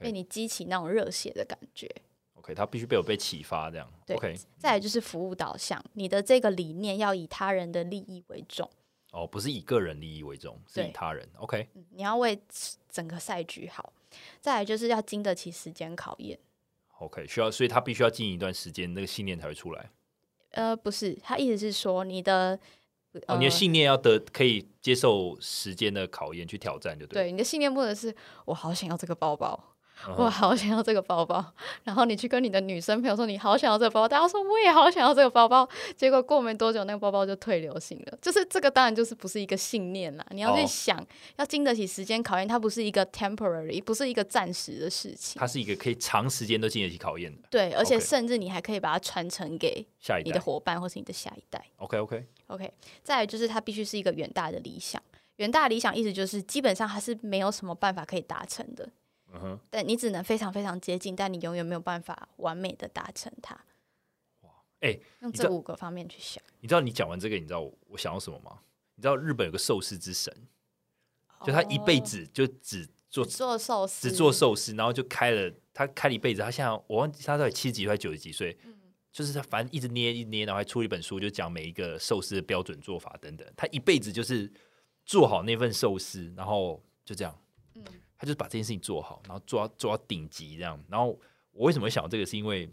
被你激起那种热血的感觉。OK， 他必须被启发这样。对。Okay， 再来就是服务导向，你的这个理念要以他人的利益为重。哦，不是以个人利益为重，是以他人。OK， 你要为整个赛局好。再来就是要经得起时间考验。OK， 所以他必须要经营一段时间，那个信念才会出来。不是，他意思是说，哦，你的信念要可以接受时间的考验去挑战就对。对，你的信念不能是我好想要这个包包，我好想要这个包包，然后你去跟你的女生朋友说你好想要这个包包，大家说我也好想要这个包包，结果过没多久那个包包就退流行了。就是这个当然就是不是一个信念啦，你要去想，要经得起时间考验，它不是一个 temporary， 不是一个暂时的事情，它是一个可以长时间都经得起考验的。对，而且甚至你还可以把它传承给你的伙伴或是你的下一代。 OK， 再来就是它必须是一个远大的理想。远大的理想意思就是基本上它是没有什么办法可以达成的，但你只能非常非常接近，但你永远没有办法完美的达成它。哇，用这5个方面去想。你知道你讲完这个你知道 我想要什么吗？你知道日本有个寿司之神，就他一辈子就只做寿司，只做寿司，然后就开了一辈子。他现在我忘记他到底70几岁还90几岁，就是他反正一直捏，然后还出一本书，就讲每一个寿司的标准做法等等。他一辈子就是做好那份寿司，然后就这样，他就把这件事情做好，然后做到顶级这样。然后我为什么会想到这个，是因为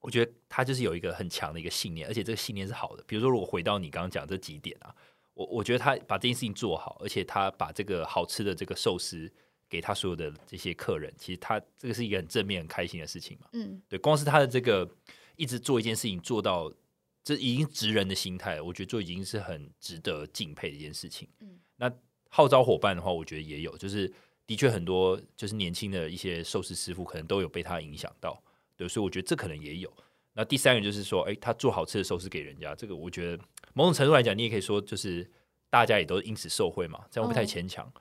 我觉得他就是有一个很强的一个信念，而且这个信念是好的。比如说如果回到你刚刚讲这几点啊，我觉得他把这件事情做好，而且他把这个好吃的这个寿司给他所有的这些客人，其实他这个是一个很正面很开心的事情嘛。对，光是他的这个一直做一件事情做到这已经职人的心态，我觉得就已经是很值得敬佩的一件事情。那号召伙伴的话，我觉得也有，就是的确很多就是年轻的一些寿司师傅可能都有被他影响到，对，所以我觉得这可能也有。那第3个就是说，他做好吃的寿司给人家，这个我觉得某种程度来讲，你也可以说就是大家也都因此受惠嘛，这样会不会太牵强？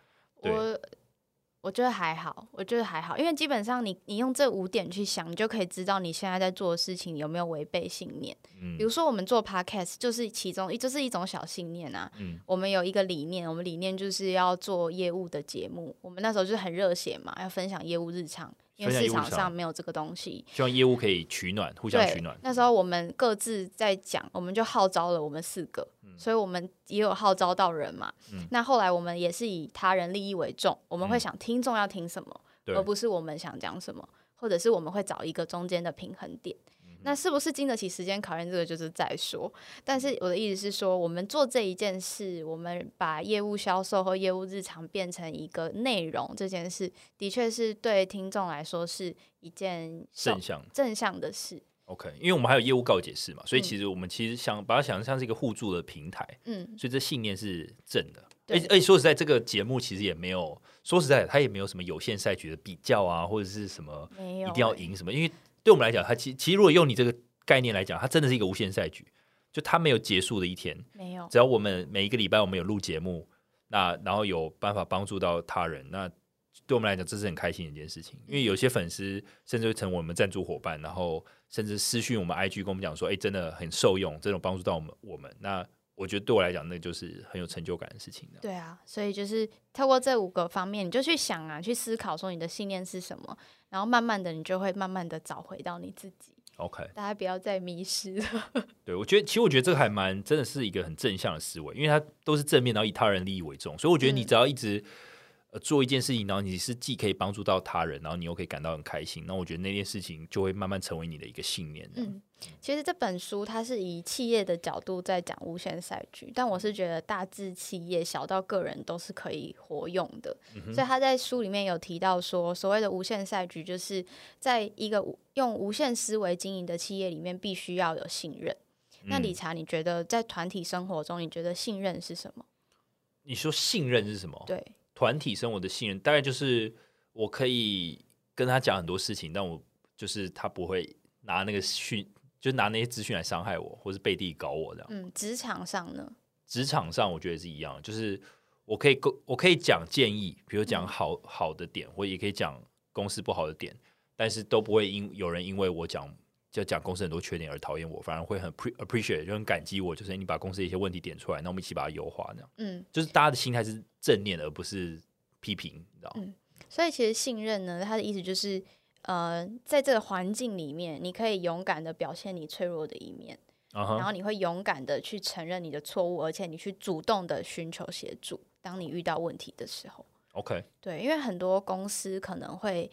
我觉得还好，因为基本上你用这5点去想，你就可以知道你现在在做的事情有没有违背信念。比如说我们做 podcast 就是其中就是一种小信念啊。我们有一个理念，我们理念就是要做业务的节目，我们那时候就是很热血嘛，要分享业务日常，因为市场上没有这个东西，希望业务可以取暖，互相取暖。那时候我们各自在讲，我们就号召了我们4个，所以我们也有号召到人嘛。那后来我们也是以他人利益为重，我们会想听众要听什么，而不是我们想讲什么，或者是我们会找一个中间的平衡点。那是不是经得起时间考验，这个就是再说。但是我的意思是说，我们做这一件事，我们把业务销售和业务日常变成一个内容，这件事的确是对听众来说是一件正向的事。OK， 因为我们还有业务告解室嘛，所以其实我们其实想把它想像是一个互助的平台。所以这信念是正的。而且说实在，这个节目其实也没有，说实在它也没有什么有限赛局的比较啊，或者是什么一定要赢什么，因为对我们来讲，它其实如果用你这个概念来讲，它真的是一个无限赛局，就它没有结束的一天。没有，只要我们每一个礼拜我们有录节目，那然后有办法帮助到他人，那对我们来讲这是很开心的一件事情。因为有些粉丝甚至会成我们赞助伙伴，然后甚至私讯我们 IG 跟我们讲说，真的很受用，真的帮助到我们。那我觉得对我来讲，那就是很有成就感的事情。对啊，所以就是透过这5个方面，你就去想啊，去思考说你的信念是什么，然后慢慢的你就会慢慢的找回到你自己。OK， 大家不要再迷失了。对，我觉得这个还蛮真的是一个很正向的思维，因为它都是正面，然后以他人利益为重，所以我觉得你只要一直做一件事情，然后你是既可以帮助到他人，然后你又可以感到很开心，那我觉得那件事情就会慢慢成为你的一个信念。其实这本书它是以企业的角度在讲无限赛局，但我是觉得大至企业小到个人都是可以活用的。所以他在书里面有提到说，所谓的无限赛局就是在一个用无限思维经营的企业里面必须要有信任。那理查，你觉得在团体生活中，你觉得信任是什么？你说信任是什么？对，团体生活的信任大概就是我可以跟他讲很多事情，但我就是他不会拿那个讯，就拿那些资讯来伤害我，或是背地搞我这样。职场上呢？职场上我觉得是一样，就是我可以讲建议，比如讲好的点，或也可以讲公司不好的点，但是都不会有人因为我讲公司很多缺点而讨厌我，反而会很 appreciate， 就很感激我，就是你把公司的一些问题点出来，那我们一起把它优化这样。就是大家的心态是正念而不是批评，你知道吗？所以其实信任呢，它的意思就是在这个环境里面，你可以勇敢的表现你脆弱的一面，然后你会勇敢的去承认你的错误，而且你去主动的寻求协助，当你遇到问题的时候。OK， 对，因为很多公司可能会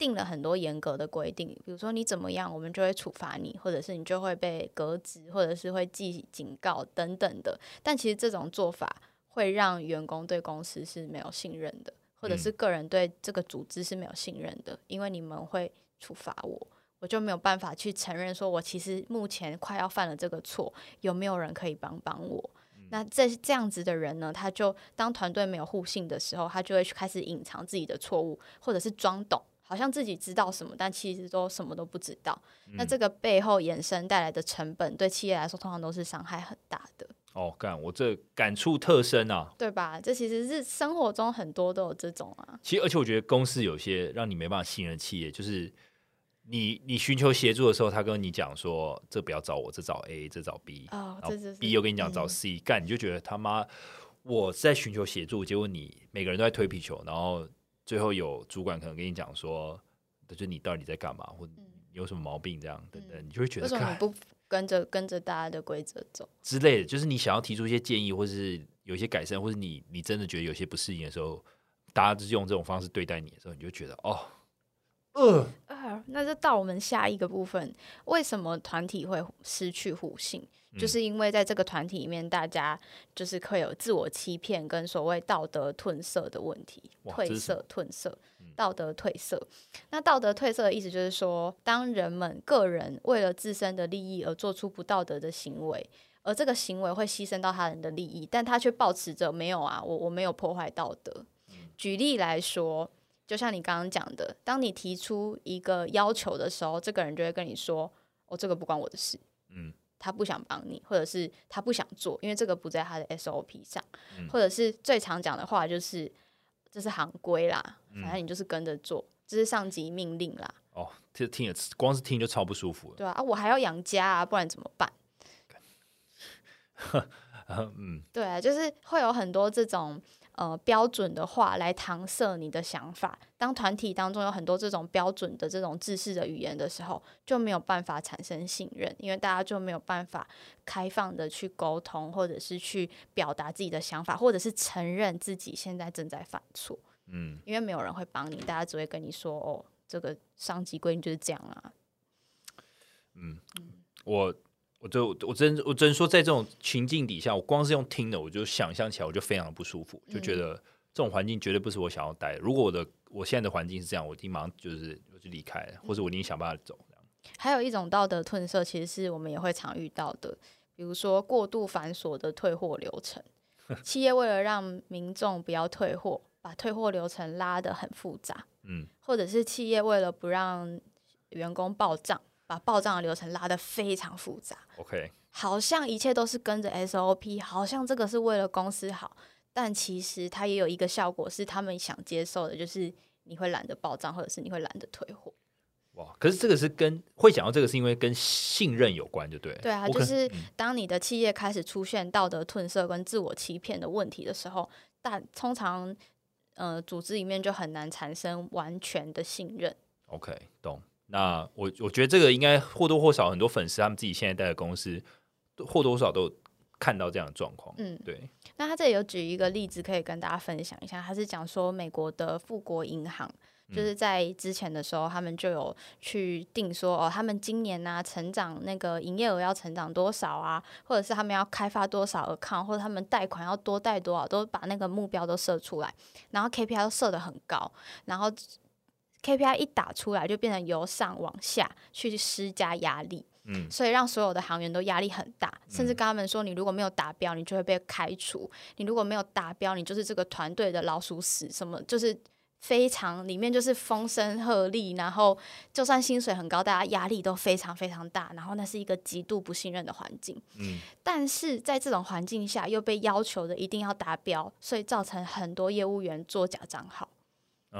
定了很多严格的规定，比如说你怎么样我们就会处罚你，或者是你就会被革职，或者是会记警告等等的，但其实这种做法会让员工对公司是没有信任的，或者是个人对这个组织是没有信任的，因为你们会处罚我，我就没有办法去承认说我其实目前快要犯了这个错，有没有人可以帮我。那这样子的人呢，他就当团队没有互信的时候，他就会开始隐藏自己的错误，或者是装懂，好像自己知道什么，但其实都什么都不知道。那这个背后衍生带来的成本，对企业来说通常都是伤害很大的。哦，干，我这感触特深啊，对吧？这其实是生活中很多都有这种啊。其实，而且我觉得公司有些让你没办法信任企业，就是你寻求协助的时候，他跟你讲说这不要找我，这找 A， 这找 B， 哦，然后 B 又跟你讲找 C， 干，你就觉得他妈我在寻求协助，结果你每个人都在推皮球，然后最后有主管可能跟你讲说，就是你到底在干嘛，或有什么毛病这样等等，你就会觉得为什么你不跟着大家的规则走之类的，就是你想要提出一些建议，或是有一些改善，或是你真的觉得有些不适应的时候，大家就是用这种方式对待你的时候，你就觉得哦，那就到我们下一个部分，为什么团体会失去互信？就是因为在这个团体里面，大家就是会有自我欺骗跟所谓道德褪色的问题，褪色，道德褪色。那道德褪色的意思就是说，当人们个人为了自身的利益而做出不道德的行为，而这个行为会牺牲到他人的利益，但他却抱持着没有啊，我没有破坏道德。举例来说，就像你刚刚讲的，当你提出一个要求的时候，这个人就会跟你说哦，这个不关我的事，他不想帮你，或者是他不想做，因为这个不在他的 SOP 上，或者是最常讲的话就是这是行规啦，反正你就是跟着做，这是上级命令啦。哦，听光是听就超不舒服了。对 啊，我还要养家啊，不然怎么办？对啊，就是会有很多这种标准的话来搪塞你的想法。当团体当中有很多这种标准的这种制式的语言的时候，就没有办法产生信任，因为大家就没有办法开放的去沟通，或者是去表达自己的想法，或者是承认自己现在正在犯错。因为没有人会帮你，大家只会跟你说哦，这个上级规定就是这样啊。我只能说，在这种情境底下，我光是用听的，我就想象起来，我就非常不舒服，就觉得这种环境绝对不是我想要待的。如果我现在的环境是这样，我一定马上就离开了，或者我一定想办法走。还有一种道德褪色，其实是我们也会常遇到的，比如说过度繁琐的退货流程。企业为了让民众不要退货，把退货流程拉得很复杂，或者是企业为了不让员工报账，把报账的流程拉得非常复杂。好像一切都是跟着 SOP， 好像这个是为了公司好，但其实它也有一个效果是他们想接受的，就是你会懒得报账，或者是你会懒得退货。哇，可是这个是会讲到这个是因为跟信任有关，就对了。对啊，就是当你的企业开始出现道德褪色跟自我欺骗的问题的时候，但通常组织里面就很难产生完全的信任。OK， 懂。那我觉得这个应该或多或少很多粉丝他们自己现在待的公司或多或少都有看到这样的状况。对。那他这里有举一个例子可以跟大家分享一下，他是讲说美国的富国银行，就是在之前的时候他们就有去定说哦，他们今年啊成长那个营业额要成长多少啊，或者是他们要开发多少 account， 或者他们贷款要多贷多少，都把那个目标都设出来，然后 KPI 都设得很高，然后KPI 一打出来就变成由上往下去施加压力，所以让所有的行员都压力很大，甚至跟他们说你如果没有达标你就会被开除，你如果没有达标你就是这个团队的老鼠屎什么，就是非常里面就是风声鹤唳，然后就算薪水很高大家压力都非常非常大，然后那是一个极度不信任的环境。但是在这种环境下又被要求的一定要达标，所以造成很多业务员做假账号，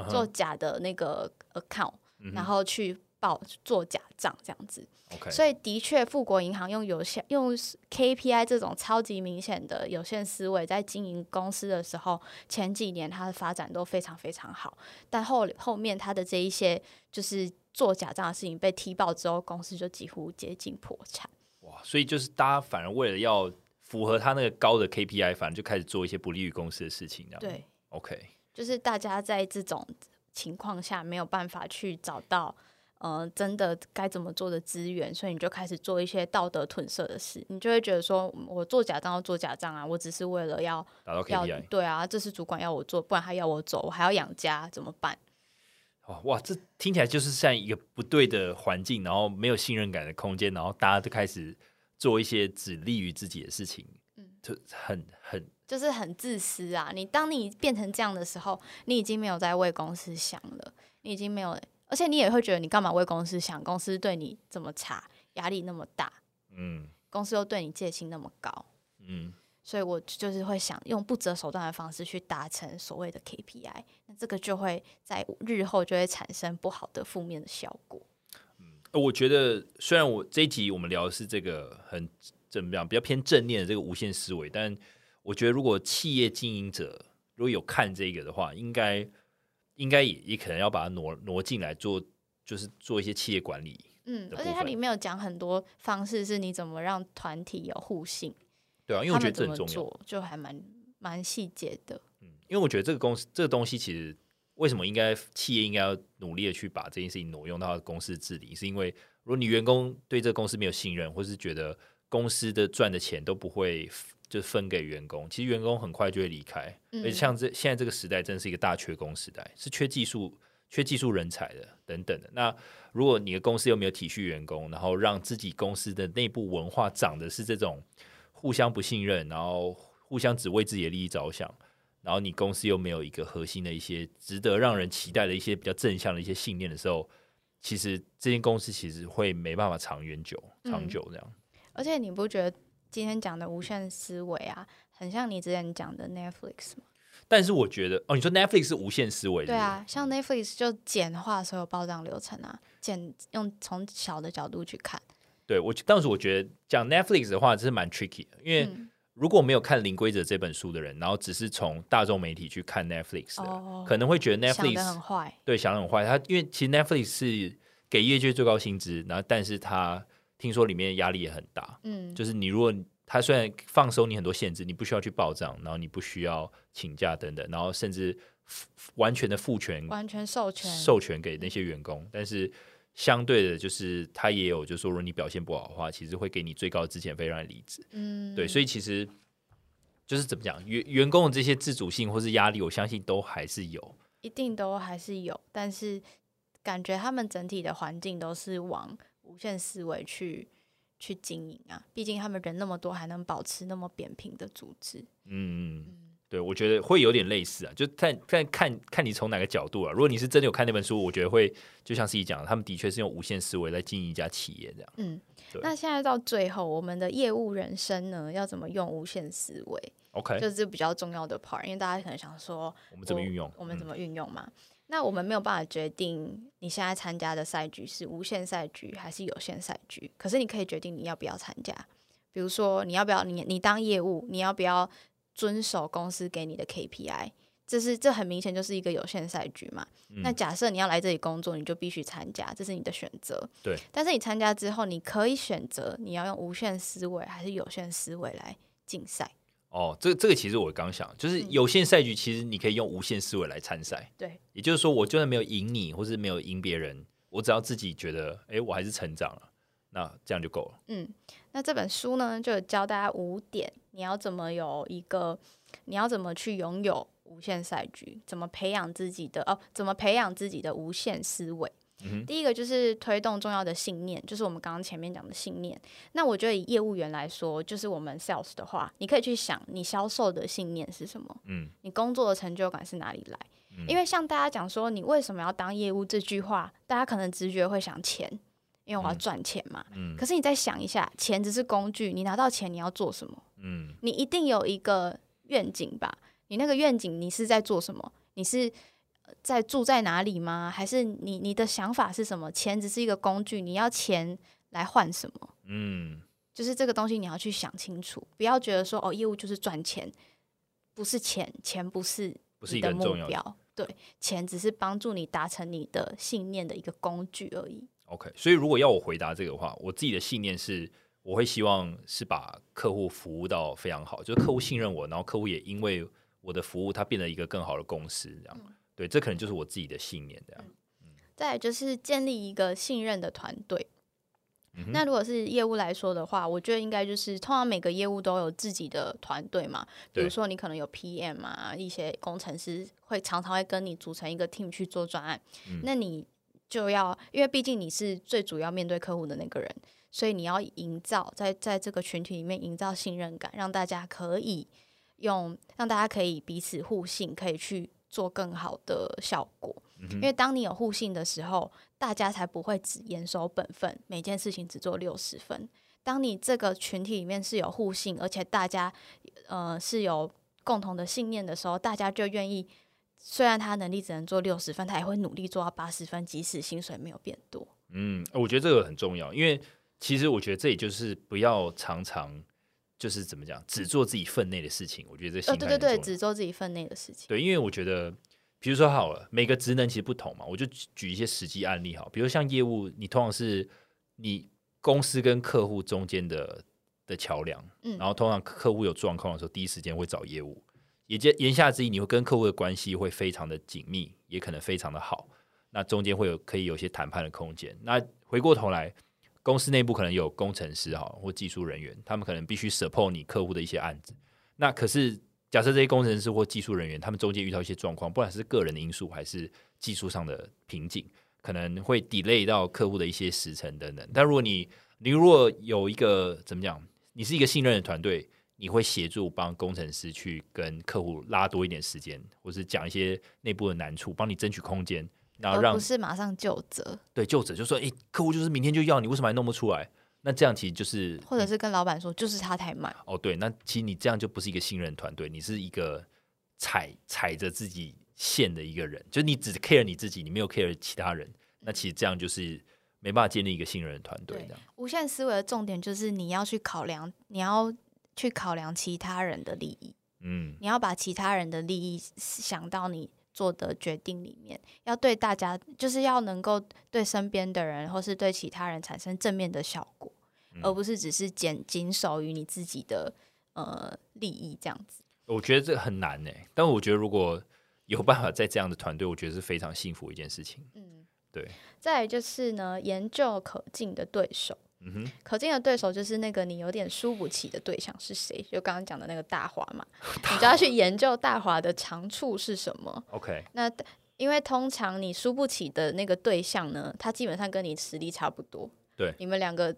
做假的那个 account，然后去报做假账这样子。所以的确富国银行用 KPI 这种超级明显的有限思维在经营公司的时候，前几年它的发展都非常非常好，但后面它的这一些就是做假账的事情被踢爆之后，公司就几乎接近破产。哇，所以就是大家反而为了要符合它那个高的 KPI， 反而就开始做一些不利于公司的事情这样。对 OK，就是大家在这种情况下没有办法去找到真的该怎么做的资源，所以你就开始做一些道德褪色的事，你就会觉得说我做假账要做假账啊，我只是为了要达到 KPI， 对啊，这是主管要我做，不然他要我走，我还要养家怎么办？哇，这听起来就是像一个不对的环境，然后没有信任感的空间，然后大家就开始做一些只利于自己的事情，就很就是很自私啊。你当你变成这样的时候，你已经没有在为公司想了，你已经没有，而且你也会觉得你干嘛为公司想，公司对你这么差，压力那么大，公司又对你戒心那么高，所以我就是会想用不择手段的方式去达成所谓的 KPI， 那这个就会在日后就会产生不好的负面的效果。我觉得虽然我这一集我们聊的是这个很怎么样比较偏正念的这个无限思维，但我觉得如果企业经营者如果有看这个的话，应该 也可能要把它 挪进来做，就是做一些企业管理。而且它里面有讲很多方式是你怎么让团体有互信。对啊，因为我觉得这很重要，就还蛮细节的。因为我觉得这个东西其实为什么企业应该要努力的去把这件事情挪用到公司治理，是因为如果你员工对这个公司没有信任，或是觉得公司的赚的钱都不会就分给员工，其实员工很快就会离开。而且像现在这个时代真的是一个大缺工时代，是缺技术人才的等等的。那如果你的公司又没有体恤员工，然后让自己公司的内部文化长的是这种互相不信任，然后互相只为自己的利益着想，然后你公司又没有一个核心的一些值得让人期待的一些比较正向的一些信念的时候，其实这间公司其实会没办法长久这样。而且你不觉得今天讲的无限思维啊很像你之前讲的 Netflix 吗？但是我觉得你说 Netflix 是无限思维，对啊，像 Netflix 就简化所有报账流程啊，用从小的角度去看。对，当时我觉得讲 Netflix 的话这是蛮 tricky 的，因为如果没有看《零规则》这本书的人，然后只是从大众媒体去看 Netflix 的，可能会觉得 Netflix 想得很坏。对，想得很坏。因为其实 Netflix 是给业界最高薪资，然后但是他听说里面压力也很大。就是你如果他虽然放松你很多限制，你不需要去报账，然后你不需要请假等等，然后甚至完全的赋权，完全授权给那些员工，但是相对的就是他也有就是说如果你表现不好的话，其实会给你最高的资遣费让你离职。对，所以其实就是怎么讲，员工的这些自主性或是压力我相信都还是有，一定都还是有，但是感觉他们整体的环境都是往无限思维去经营啊，毕竟他们人那么多还能保持那么扁平的组织。对，我觉得会有点类似啊，就看你从哪个角度啊。如果你是真的有看那本书，我觉得会就像自己讲，他们的确是用无限思维来经营一家企业这样。那现在到最后，我们的业务人生呢，要怎么用无限思维 ？OK， 就是比较重要的 part， 因为大家可能想说我们怎么运用，我们怎么运用嘛？那我们没有办法决定你现在参加的赛局是无限赛局还是有限赛局，可是你可以决定你要不要参加。比如说，你要不要你当业务，你要不要遵守公司给你的 KPI， 这很明显就是一个有限赛局嘛。那假设你要来这里工作，你就必须参加，这是你的选择。对，但是你参加之后，你可以选择你要用无限思维还是有限思维来竞赛。这个其实我刚想，就是有限赛局其实你可以用无限思维来参赛。对，也就是说我就算没有赢你或是没有赢别人，我只要自己觉得我还是成长了，那这样就够了。那这本书呢，就有教大家5点，你要怎么去拥有无限赛局，怎么培养自己的无限思维。第一个就是推动重要的信念，就是我们刚刚前面讲的信念。那我觉得以业务员来说，就是我们 sales 的话，你可以去想你销售的信念是什么，你工作的成就感是哪里来。因为像大家讲说你为什么要当业务这句话，大家可能直觉会想钱，因为我要赚钱嘛。可是你再想一下，钱只是工具，你拿到钱你要做什么？你一定有一个愿景吧？你那个愿景你是在做什么？你是在住在哪里吗？还是你的想法是什么？钱只是一个工具，你要钱来换什么？就是这个东西你要去想清楚，不要觉得说业务就是赚钱，不是钱不是你的目标。对，钱只是帮助你达成你的信念的一个工具而已。OK， 所以如果要我回答这个话，我自己的信念是，我会希望是把客户服务到非常好，就是客户信任我，然后客户也因为我的服务，他变成一个更好的公司这样。对，这可能就是我自己的信念这样。再来就是建立一个信任的团队。那如果是业务来说的话，我觉得应该就是通常每个业务都有自己的团队嘛，比如说你可能有 PM 啊，一些工程师会常常会跟你组成一个 team 去做专案，那你就要，因为毕竟你是最主要面对客户的那个人，所以你要营造在这个群体里面营造信任感，让大家可以彼此互信，可以去做更好的效果。因为当你有互信的时候，大家才不会只严守本分，每件事情只做60分。当你这个群体里面是有互信，而且大家是有共同的信念的时候，大家就愿意，虽然他能力只能做60分，他也会努力做到80分，即使薪水没有变多。我觉得这个很重要，因为其实我觉得这也就是不要常常就是怎么讲，只做自己分内的事情。我觉得这心态很重要。对，只做自己分内的事情。对，因为我觉得比如说好了，每个职能其实不同嘛，我就举一些实际案例好，比如像业务，你通常是你公司跟客户中间的桥梁，然后通常客户有状况的时候，第一时间会找业务，言下之意，你会跟客户的关系会非常的紧密，也可能非常的好，那中间会可以有些谈判的空间。那回过头来，公司内部可能有工程师好或技术人员，他们可能必须 support 你客户的一些案子，那可是假设这些工程师或技术人员他们中间遇到一些状况，不管是个人的因素还是技术上的瓶颈，可能会 delay 到客户的一些时程等等。但如果你如果有一个怎么讲，你是一个信任的团队，你会协助帮工程师去跟客户拉多一点时间，或是讲一些内部的难处，帮你争取空间，然后让不是马上就责。对，就责就说客户就是明天就要，你为什么还弄不出来？那这样其实就是或者是跟老板说就是他太慢。对，那其实你这样就不是一个信任团队，你是一个踩着自己线的一个人，就是你只 care 你自己，你没有 care 其他人，那其实这样就是没办法建立一个信任的团队。无限思维的重点就是你要去考量其他人的利益，你要把其他人的利益想到你做的决定里面，要对大家，就是要能够对身边的人或是对其他人产生正面的效果，而不是只是谨守于你自己的利益这样子。我觉得这很难但我觉得如果有办法在这样的团队，我觉得是非常幸福一件事情。对。再来就是呢，研究可敬的对手。可敬的对手就是那个你有点输不起的对象是谁，就刚刚讲的那个大华嘛，你就要去研究大华的长处是什么。OK， 那因为通常你输不起的那个对象呢，他基本上跟你实力差不多，对，你们两个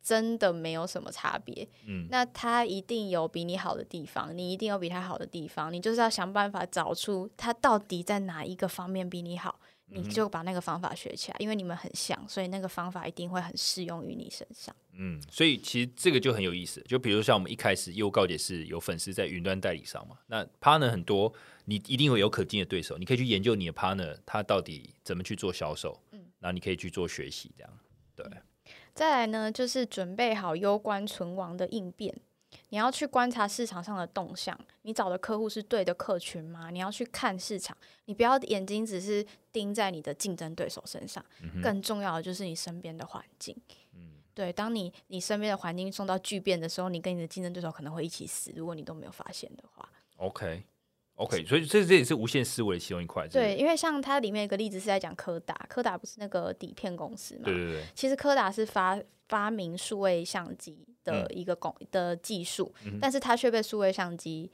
真的没有什么差别。那他一定有比你好的地方，你一定有比他好的地方，你就是要想办法找出他到底在哪一个方面比你好，你就把那个方法学起来，因为你们很像，所以那个方法一定会很适用于你身上。所以其实这个就很有意思，就比如像我们一开始业务告解是有粉丝在云端代理商嘛，那 partner 很多，你一定会有可敬的对手，你可以去研究你的 partner 他到底怎么去做销售，然后你可以去做学习这样。对。再来呢，就是准备好攸关存亡的应变。你要去观察市场上的动向，你找的客户是对的客群吗？你要去看市场，你不要眼睛只是盯在你的竞争对手身上，更重要的就是你身边的环境。对，当你身边的环境受到巨变的时候，你跟你的竞争对手可能会一起死，如果你都没有发现的话。OK， 所以这也是无限思维的其中一块。对，因为像它里面有一个例子是在讲柯达不是那个底片公司嘛？对。其实柯达是发明数位相机的一个的技术，但是它却被数位相机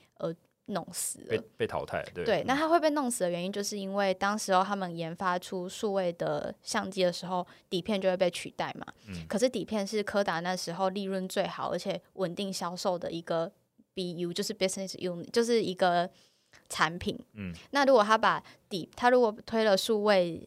弄死了，被淘汰了。对，那它会被弄死的原因，就是因为当时候他们研发出数位的相机的时候，底片就会被取代嘛。可是底片是柯达那时候利润最好而且稳定销售的一个 BU， 就是 business unit， 就是一个产品。那如果他如果推了数位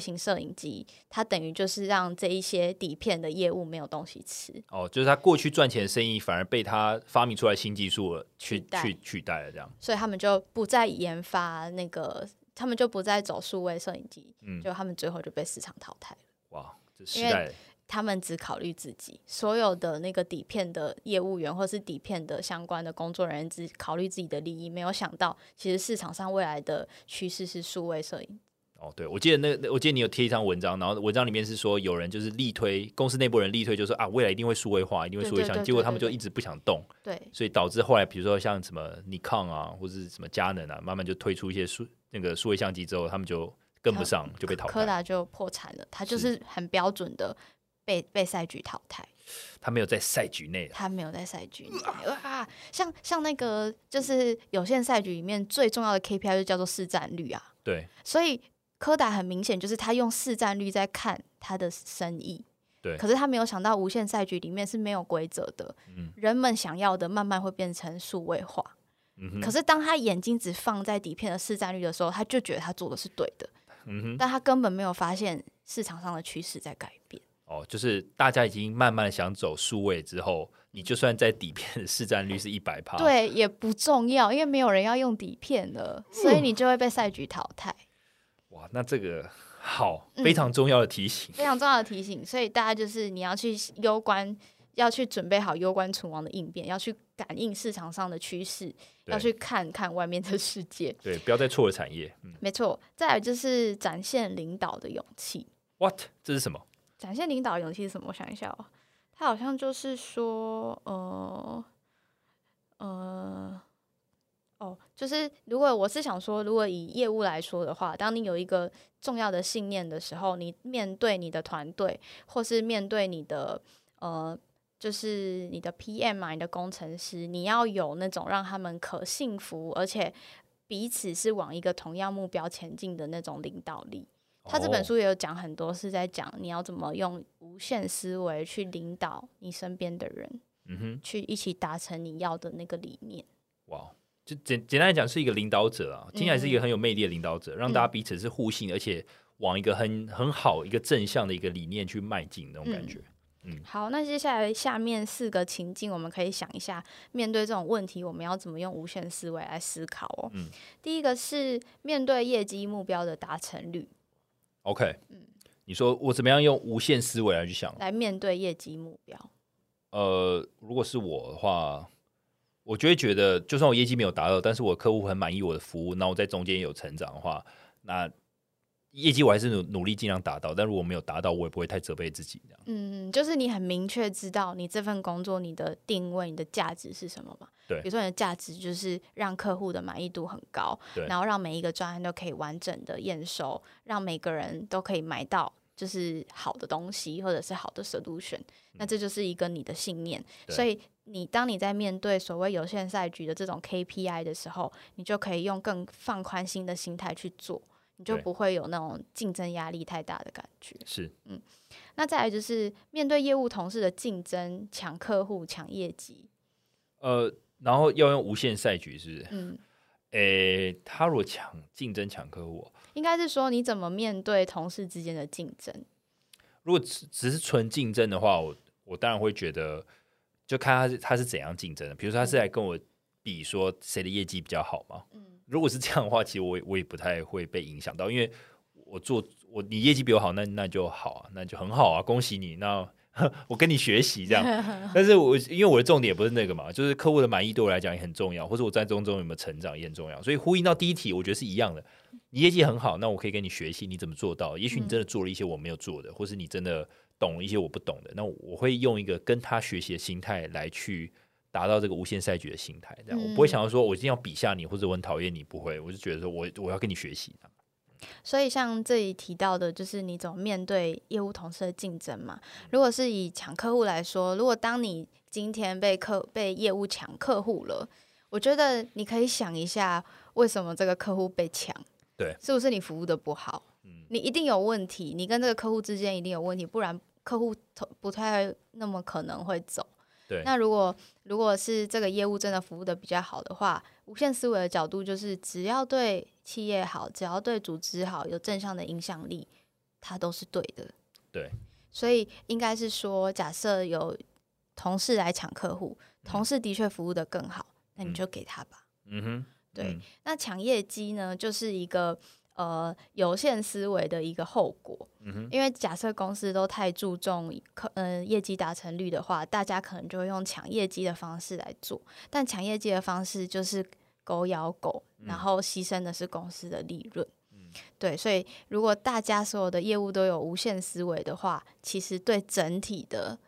型摄影机，他等于就是让这一些底片的业务没有东西吃。就是他过去赚钱的生意反而被他发明出来新技术了取代了这样。所以他们就不再研发那个，他们就不再走数位摄影机，就他们最后就被市场淘汰了。哇，这时代了。他们只考虑自己，所有的那个底片的业务员或是底片的相关的工作人员只考虑自己的利益，没有想到其实市场上未来的趋势是数位摄影哦，对，我记得我记得你有贴一张文章，然后文章里面是说有人就是力推，公司内部人力推，就说啊，未来一定会数位化，一定会数位化，结果他们就一直不想动，对，所以导致后来比如说像什么 Nikon 啊，或是什么佳能啊，慢慢就推出一些那个数位相机之后，他们就跟不上，就被淘汰。柯达就破产了，他就是很标准的被赛局淘汰。他没有在赛局内，他没有在赛局内、啊、像那个就是有限赛局里面最重要的 KPI 就叫做市占率啊，对，所以柯达很明显就是他用市占率在看他的生意，对，可是他没有想到无限赛局里面是没有规则的、嗯、人们想要的慢慢会变成数位化、嗯、可是当他眼睛只放在底片的市占率的时候，他就觉得他做的是对的、嗯、但他根本没有发现市场上的趋势在改变哦，就是大家已经慢慢想走数位之后，你就算在底片的市占率是 100%， 对，也不重要，因为没有人要用底片了，所以你就会被赛局淘汰、嗯、哇，那这个好，非常重要的提醒、嗯、非常重要的提醒，所以大家就是你要去攸关，要去准备好攸关存亡的应变，要去感应市场上的趋势，要去看看外面的世界，对，不要再错了产业、嗯、没错。再来就是展现领导的勇气。 What？ 这是什么？展现领导勇气是什么？我想一下哦，他好像就是说，就是如果我是想说，如果以业务来说的话，当你有一个重要的信念的时候，你面对你的团队，或是面对你的就是你的 PM 啊，你的工程师，你要有那种让他们可信服，而且彼此是往一个同样目标前进的那种领导力。他这本书也有讲很多，是在讲你要怎么用无限思维去领导你身边的人、嗯、哼，去一起达成你要的那个理念。哇，就简单来讲是一个领导者啊，听起来是一个很有魅力的领导者、嗯、让大家彼此是互信、嗯、而且往一个很好一个正向的一个理念去迈进那种感觉、嗯嗯、好，那接下来下面4个情境我们可以想一下，面对这种问题我们要怎么用无限思维来思考哦。嗯、第一个是面对业绩目标的达成率。OK，、嗯、你说我怎么样用无限思维来去想，来面对业绩目标？如果是我的话，我就会觉得，就算我业绩没有达到，但是我客户很满意我的服务，那我在中间有成长的话，那业绩我还是努力尽量达到。但如果没有达到，我也不会太责备自己。嗯，就是你很明确知道你这份工作你的定位、你的价值是什么嘛？对，比如说你的价值就是让客户的满意度很高，然后让每一个专案都可以完整的验收，让每个人都可以买到就是好的东西或者是好的 solution， 那这就是一个你的信念。所以你当你在面对所谓有限赛局的这种 KPI 的时候，你就可以用更放宽心的心态去做，你就不会有那种竞争压力太大的感觉。是，嗯，那再来就是面对业务同事的竞争、抢客户、抢业绩，然后要用无限赛局，是不是？嗯，诶，他如果抢竞争、抢客户，应该是说你怎么面对同事之间的竞争？如果只是纯竞争的话，我当然会觉得，就看他是怎样竞争的。比如说他是来跟我比说谁的业绩比较好嘛？嗯。如果是这样的话，其实我也不太会被影响到，因为你业绩比我好，那就好啊，那就很好啊，恭喜你，那我跟你学习这样。但是因为我的重点也不是那个嘛，就是客户的满意对我来讲也很重要，或者我在中有没有成长也很重要，所以呼应到第一题，我觉得是一样的。你业绩很好，那我可以跟你学习，你怎么做到？也许你真的做了一些我没有做的，或是你真的懂了一些我不懂的，那我会用一个跟他学习的心态来去达到这个无限赛局的心态，这样、嗯、我不会想要说我一定要比下你，或者我很讨厌你，不会，我就觉得说我要跟你学习。所以像这里提到的，就是你怎么面对业务同事的竞争嘛。如果是以抢客户来说，如果当你今天被业务抢客户了，我觉得你可以想一下，为什么这个客户被抢？对，是不是你服务的不好？嗯，你一定有问题，你跟这个客户之间一定有问题，不然客户不太那么可能会走。那如果是这个业务真的服务的比较好的话，无限思维的角度就是只要对企业好，只要对组织好，有正向的影响力，它都是对的。对，所以应该是说，假设有同事来抢客户，同事的确服务的更好，那你就给他吧。嗯哼，对。那抢业绩呢，就是一个有限思维的一个后果、嗯、因为假设公司都太注重业绩达成率的话，大家可能就会用抢业绩的方式来做，但抢业绩的方式就是狗咬狗、嗯、然后牺牲的是公司的利润、嗯、对，所以如果大家所有的业务都有无限思维的话，其实对整体的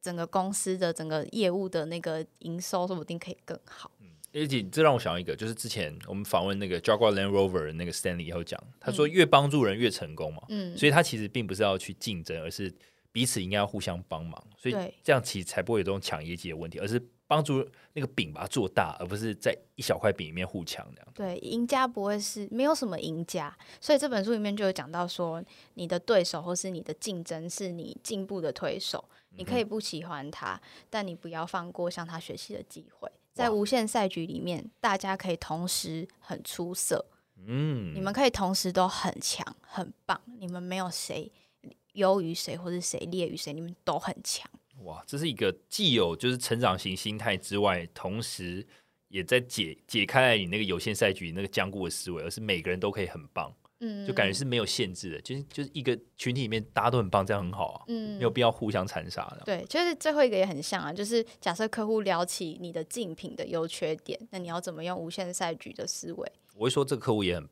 整个公司的整个业务的那个营收说不定可以更好。Eddie， 这让我想一个，就是之前我们访问那个 Jaguar Land Rover 那个 Stanley 以后讲，他说越帮助人越成功嘛，所以他其实并不是要去竞争，而是彼此应该要互相帮忙，所以这样其实才不会有这种抢业绩的问题，而是帮助那个饼把它做大，而不是在一小块饼里面互抢这样。对，赢家不会是没有什么赢家，所以这本书里面就有讲到说，你的对手或是你的竞争是你进步的推手，你可以不喜欢他，但你不要放过向他学习的机会。在无限赛局里面，大家可以同时很出色，你们可以同时都很强很棒，你们没有谁优于谁或是谁劣于谁，你们都很强。哇，这是一个既有就是成长型心态之外，同时也在 解开你那个有限赛局那个僵固的思维，而是每个人都可以很棒，就感觉是没有限制的，就是一个群体里面大家都很棒，这样很好啊，没有必要互相残杀的。对，就是最后一个也很像啊，就是假设客户聊起你的竞品的优缺点，那你要怎么用无限赛局的思维？我会说这个客户也很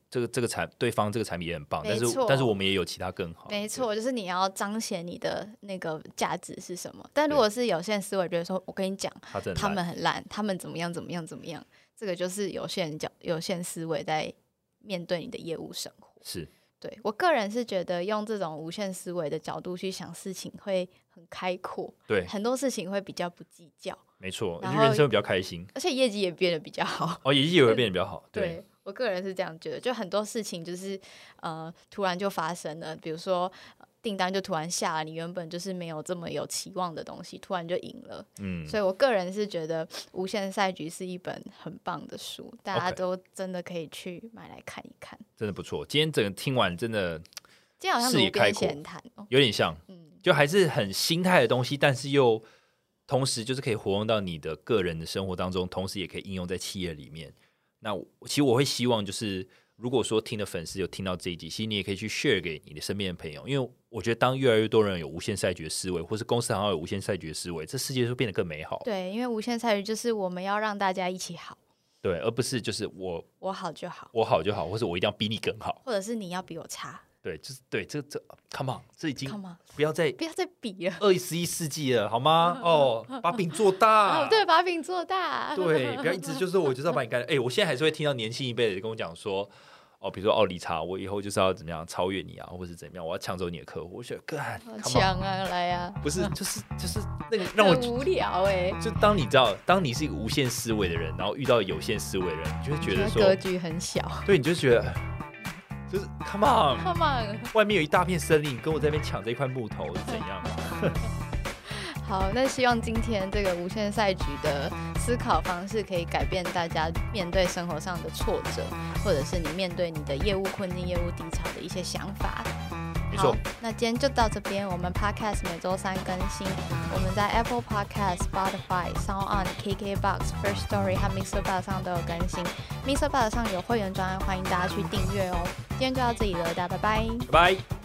对方这个产品也很棒，但是我们也有其他更好。没错，就是你要彰显你的那个价值是什么。但如果是有限思维，觉得说我跟你讲，他们很烂，他们怎么样怎么样怎么样，这个就是有限思维在面对你的业务生活。是，对，我个人是觉得用这种无限思维的角度去想事情会很开阔，对，很多事情会比较不计较，没错，而且人生会比较开心，而且业绩也变得比较好。哦，业绩也会变得比较好，对，我个人是这样觉得，就很多事情就是突然就发生了，比如说订单就突然下了，你原本就是没有这么有期望的东西，突然就赢了，所以我个人是觉得《无限赛局》是一本很棒的书，大家都真的可以去买来看一看，真的不错。今天整个听完真的视野开阔，有点像，就还是很心态的东西，但是又同时就是可以活用到你的个人的生活当中，同时也可以应用在企业里面。那其实我会希望就是。如果说听的粉丝有听到这一集，其实你也可以去 share 给你的身边的朋友，因为我觉得当越来越多人有无限赛局的思维，或是公司好像有无限赛局的思维，这世界就变得更美好。对，因为无限赛局就是我们要让大家一起好，对，而不是就是我好就好，我好就好，或者我一定要比你更好，或者是你要比我差。对，就是对，这 ，come on， 这已经不要再比了，21世纪了，好吗？哦，把饼做大，哦，对，把饼做大，对，不要一直就是我就是要把你干。哎，我现在还是会听到年轻一辈的跟我讲说，哦，比如说理查，我以后就是要怎么样超越你啊，或是怎么样，我要抢走你的客户。我觉得，干，抢啊，来啊，不是，就是那个让我很无聊哎。就当你知道，当你是一个无限思维的人，然后遇到有限思维的人，你就会觉得说格局很小，对，你就觉得。就是 come on come on， 外面有一大片森林，跟我在那边抢这块木头是怎样？好，那希望今天这个无限赛局的思考方式可以改变大家面对生活上的挫折，或者是你面对你的业务困境、业务低潮的一些想法。没错，那今天就到这边。我们 podcast 每周3更新，我们在 Apple Podcast、Spotify、SoundOn、KKBox、First Story 和 MixerBox 上都有更新。MixerBox 上有会员专案，欢迎大家去订阅哦。今天就到这里了，大家拜拜。拜拜。